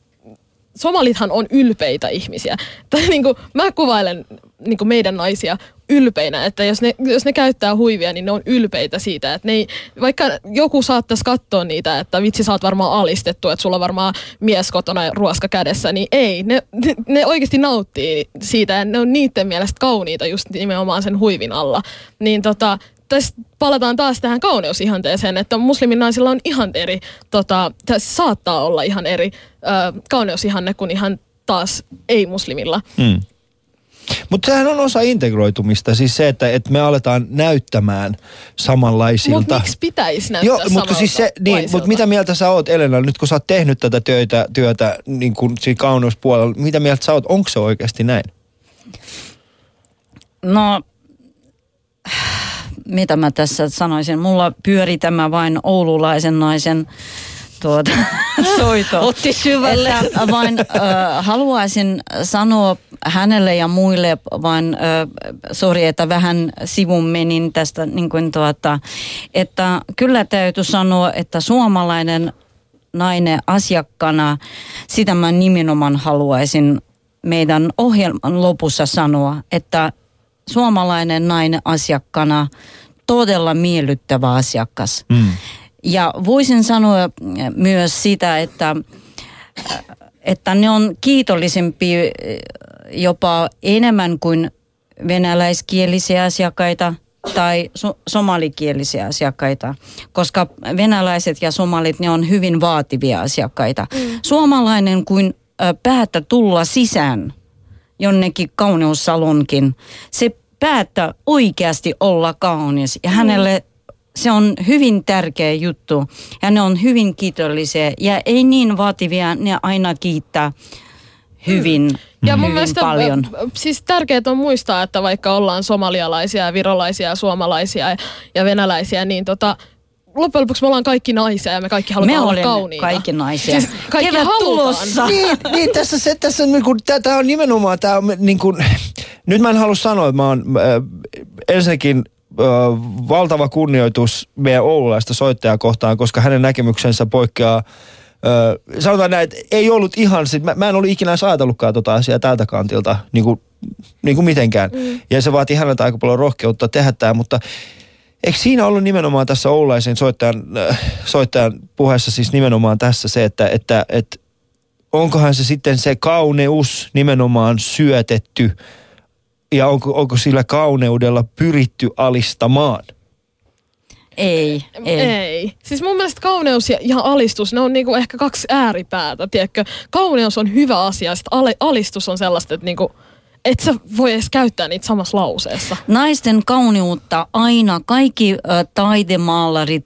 somalithan on ylpeitä ihmisiä. Tai niinku, mä kuvailen niinku meidän naisia ylpeinä, että jos ne, jos ne käyttää huivia, niin ne on ylpeitä siitä. Että ne ei, vaikka joku saattaisi katsoa niitä, että vitsi sä oot varmaan alistettu, että sulla on varmaan mies kotona ruoska kädessä, niin ei. Ne, ne, ne oikeasti nauttii siitä ja ne on niiden mielestä kauniita just nimenomaan sen huivin alla. Niin tota, tässä palataan taas tähän kauneusihanteeseen, että musliminaisilla on ihan eri, tota, tässä saattaa olla ihan eri ö, kauneusihanne kuin ihan taas ei-muslimilla. Mm. Mutta sehän on osa integroitumista, siis se, että et me aletaan näyttämään samanlaisilta. Mutta miksi pitäisi näyttää Joo, mutta siis se, niin, mut mitä mieltä sä oot, Elena, nyt kun sä oot tehnyt tätä työtä, työtä niin kun siinä kauneuspuolella, mitä mieltä sä oot, onko se oikeasti näin? No, mitä mä tässä sanoisin, mulla pyöri tämä vain oululaisen naisen tuota, soito. Otti syvälle. Että vain äh, haluaisin sanoa hänelle ja muille vain, äh, sori, että vähän sivun menin tästä, niin kuin tuota, että kyllä täytyy sanoa, että suomalainen nainen asiakkana, sitä mä nimenomaan haluaisin meidän ohjelman lopussa sanoa, että suomalainen nainen asiakkana, todella miellyttävä asiakas. Mm. Ja voisin sanoa myös sitä, että, että ne on kiitollisempi jopa enemmän kuin venäläiskielisiä asiakkaita tai so- somalikielisiä asiakkaita, koska venäläiset ja somalit, ne on hyvin vaativia asiakkaita. Mm. Suomalainen kuin päättää tulla sisään jonnekin kauneussalonkin, se päättää oikeasti olla kaunis ja hänelle se on hyvin tärkeä juttu ja ne on hyvin kiitollisia ja ei niin vaativia, ne aina kiittää hyvin, ja hyvin mielestä, paljon. Siis tärkeää on muistaa, että vaikka ollaan somalialaisia, virolaisia, suomalaisia ja venäläisiä, niin tota... Loppujen lopuksi me ollaan kaikki naisia ja me kaikki halutaan me olla kauniita. Me kaikki naisia. Siis kaikki halutaan. Niin, niin, tässä se, tässä on niinku, tää on nimenomaan, tää on niinku, nyt mä en halua sanoa, että mä oon äh, ensinnäkin äh, valtava kunnioitus meidän oululaista soittajaa kohtaan, koska hänen näkemyksensä poikkeaa. Äh, sanotaan näin, että ei ollut ihan, sit, mä, mä en ollut ikinä ajatellutkaan tota asiaa tältä kantilta, niinku, niinku mitenkään. Mm. Ja se vaatii häneltä aika paljon rohkeutta tehdä tää, mutta... Eikö siinä ollut nimenomaan tässä oulaisen soittajan, soittajan puheessa siis nimenomaan tässä se, että, että, että onkohan se sitten se kauneus nimenomaan syötetty ja onko, onko sillä kauneudella pyritty alistamaan? Ei, ei. Ei. Siis mun mielestä kauneus ja, ja alistus, ne on niinku ehkä kaksi ääripäätä, tiedätkö? Kauneus on hyvä asia ja sit al- alistus on sellaista, että niinku, et sä voi edes käyttää niitä samassa lauseessa. Naisten kauniutta aina, kaikki äh, taidemaalarit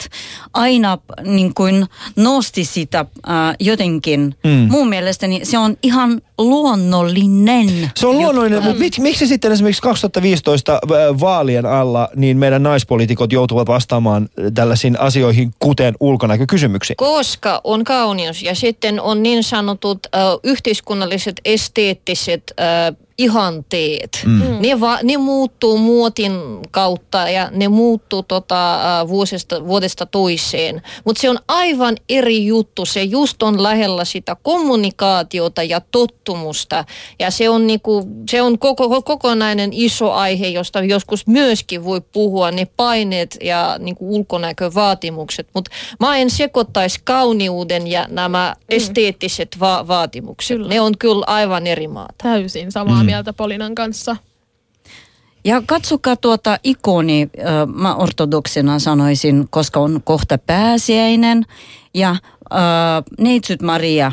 aina niin kuin nosti sitä äh, jotenkin. Mm. Mun mielestäni se on ihan luonnollinen. Se on luonnollinen, mutta mik, miksi sitten esimerkiksi kaksituhattaviisitoista vaalien alla niin meidän naispoliitikot joutuvat vastaamaan tällaisiin asioihin, kuten ulkonäkökysymyksiin? Koska on kaunius ja sitten on niin sanotut äh, yhteiskunnalliset esteettiset äh, ihanteet. Mm. Ne, va, ne muuttuu muotin kautta ja ne muuttuu tota, vuosista, vuodesta toiseen. Mutta se on aivan eri juttu. Se just on lähellä sitä kommunikaatiota ja tottumusta. Ja se on, niinku, se on koko, kokonainen iso aihe, josta joskus myöskin voi puhua ne paineet ja niinku, ulkonäkövaatimukset. Mutta mä en sekoittaisi kauniuden ja nämä mm. esteettiset va- vaatimukset. Kyllä. Ne on kyllä aivan eri maata. Täysin samaa mieltä Polinan kanssa. Ja katsokaa tuota ikoni, mä ortodoksina sanoisin, koska on kohta pääsiäinen. Ja äh, neitsyt Maria,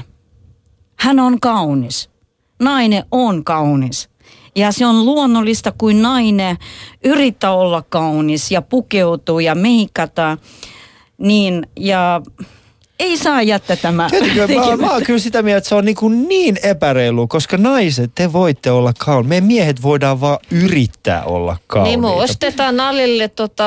hän on kaunis. Nainen on kaunis. Ja se on luonnollista, kuin nainen yrittää olla kaunis ja pukeutuu ja meikata. Niin, ja... Ei saa jättää tämä. Mä, mä oon kyllä sitä mieltä, että se on niin, kuin niin epäreilu, koska naiset, te voitte olla kauniita. Me miehet voidaan vaan yrittää olla kauniita. Niin, me ostetaan Alille tota,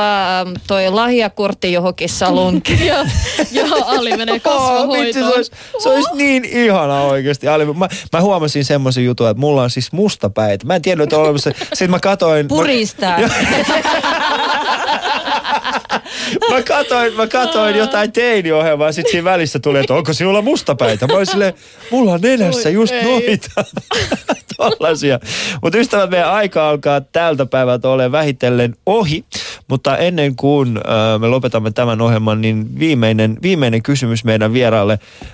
toi lahjakortti johonkin salonkiin. Joo, jo, Ali menee kasvohoitoon. Oh, se, se olisi niin ihana oikeasti. Ali, mä, mä huomasin semmoisen jutun, että mulla on siis mustapäitä. Mä en tiedä, että on olemassa. Sitten mä katoin... Puristaa. Mä... Mä katoin, mä katoin jotain teiniohjelmaa ja sit siinä välissä tuli, että onko sinulla mustapäitä? Mä olin silleen, mulla on nenässä just noita. Tollaisia. Mutta ystävät, meidän aika alkaa tältä päivältä olemaan vähitellen ohi. Mutta ennen kuin äh, me lopetamme tämän ohjelman, niin viimeinen, viimeinen kysymys meidän vieraalle. Äh,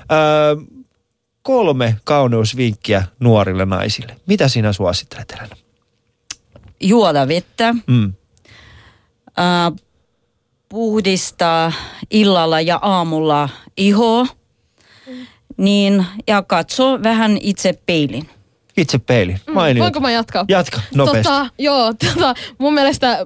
kolme kauneusvinkkiä nuorille naisille. Mitä sinä suosittelet, Elena? Juoda vettä. Mm. Äh, puhdistaa illalla ja aamulla ihoa, niin, ja katso vähän itse peilin. Itse peilin. Mm, voinko mä jatkaa? Jatka, nopeasti. Tota, joo, tota, mun mielestä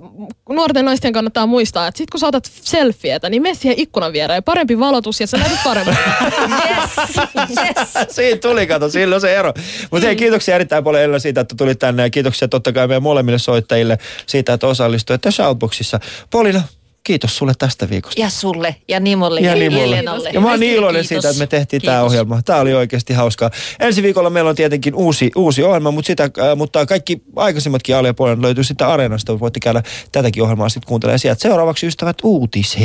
nuorten naisten kannattaa muistaa, että sit kun sä otat selfietä, niin mene siihen ikkunan viereen. Parempi valotus ja sä näytät paremmin. Yes, yes. Siinä tuli, kato, siinä on se ero. Mutta hei, kiitoksia erittäin paljon Elena siitä, että tulit tänne. Ja kiitoksia totta kai meidän molemmille soittajille siitä, että osallistuit tässä Shoutboxissa. Polina, kiitos sulle tästä viikosta. Ja sulle, ja Nimolle, ja, ja Elenalle. Ja mä oon niin iloinen kiitos. Siitä, että me tehtiin kiitos. Tämä ohjelma. Tämä oli oikeasti hauskaa. Ensi viikolla meillä on tietenkin uusi, uusi ohjelma, mutta, sitä, äh, mutta kaikki aikaisemmatkin Ali ja Polina löytyy sitä Areenasta. Voitte käydä tätäkin ohjelmaa sitten kuuntelemaan sieltä. Seuraavaksi ystävät uutiset.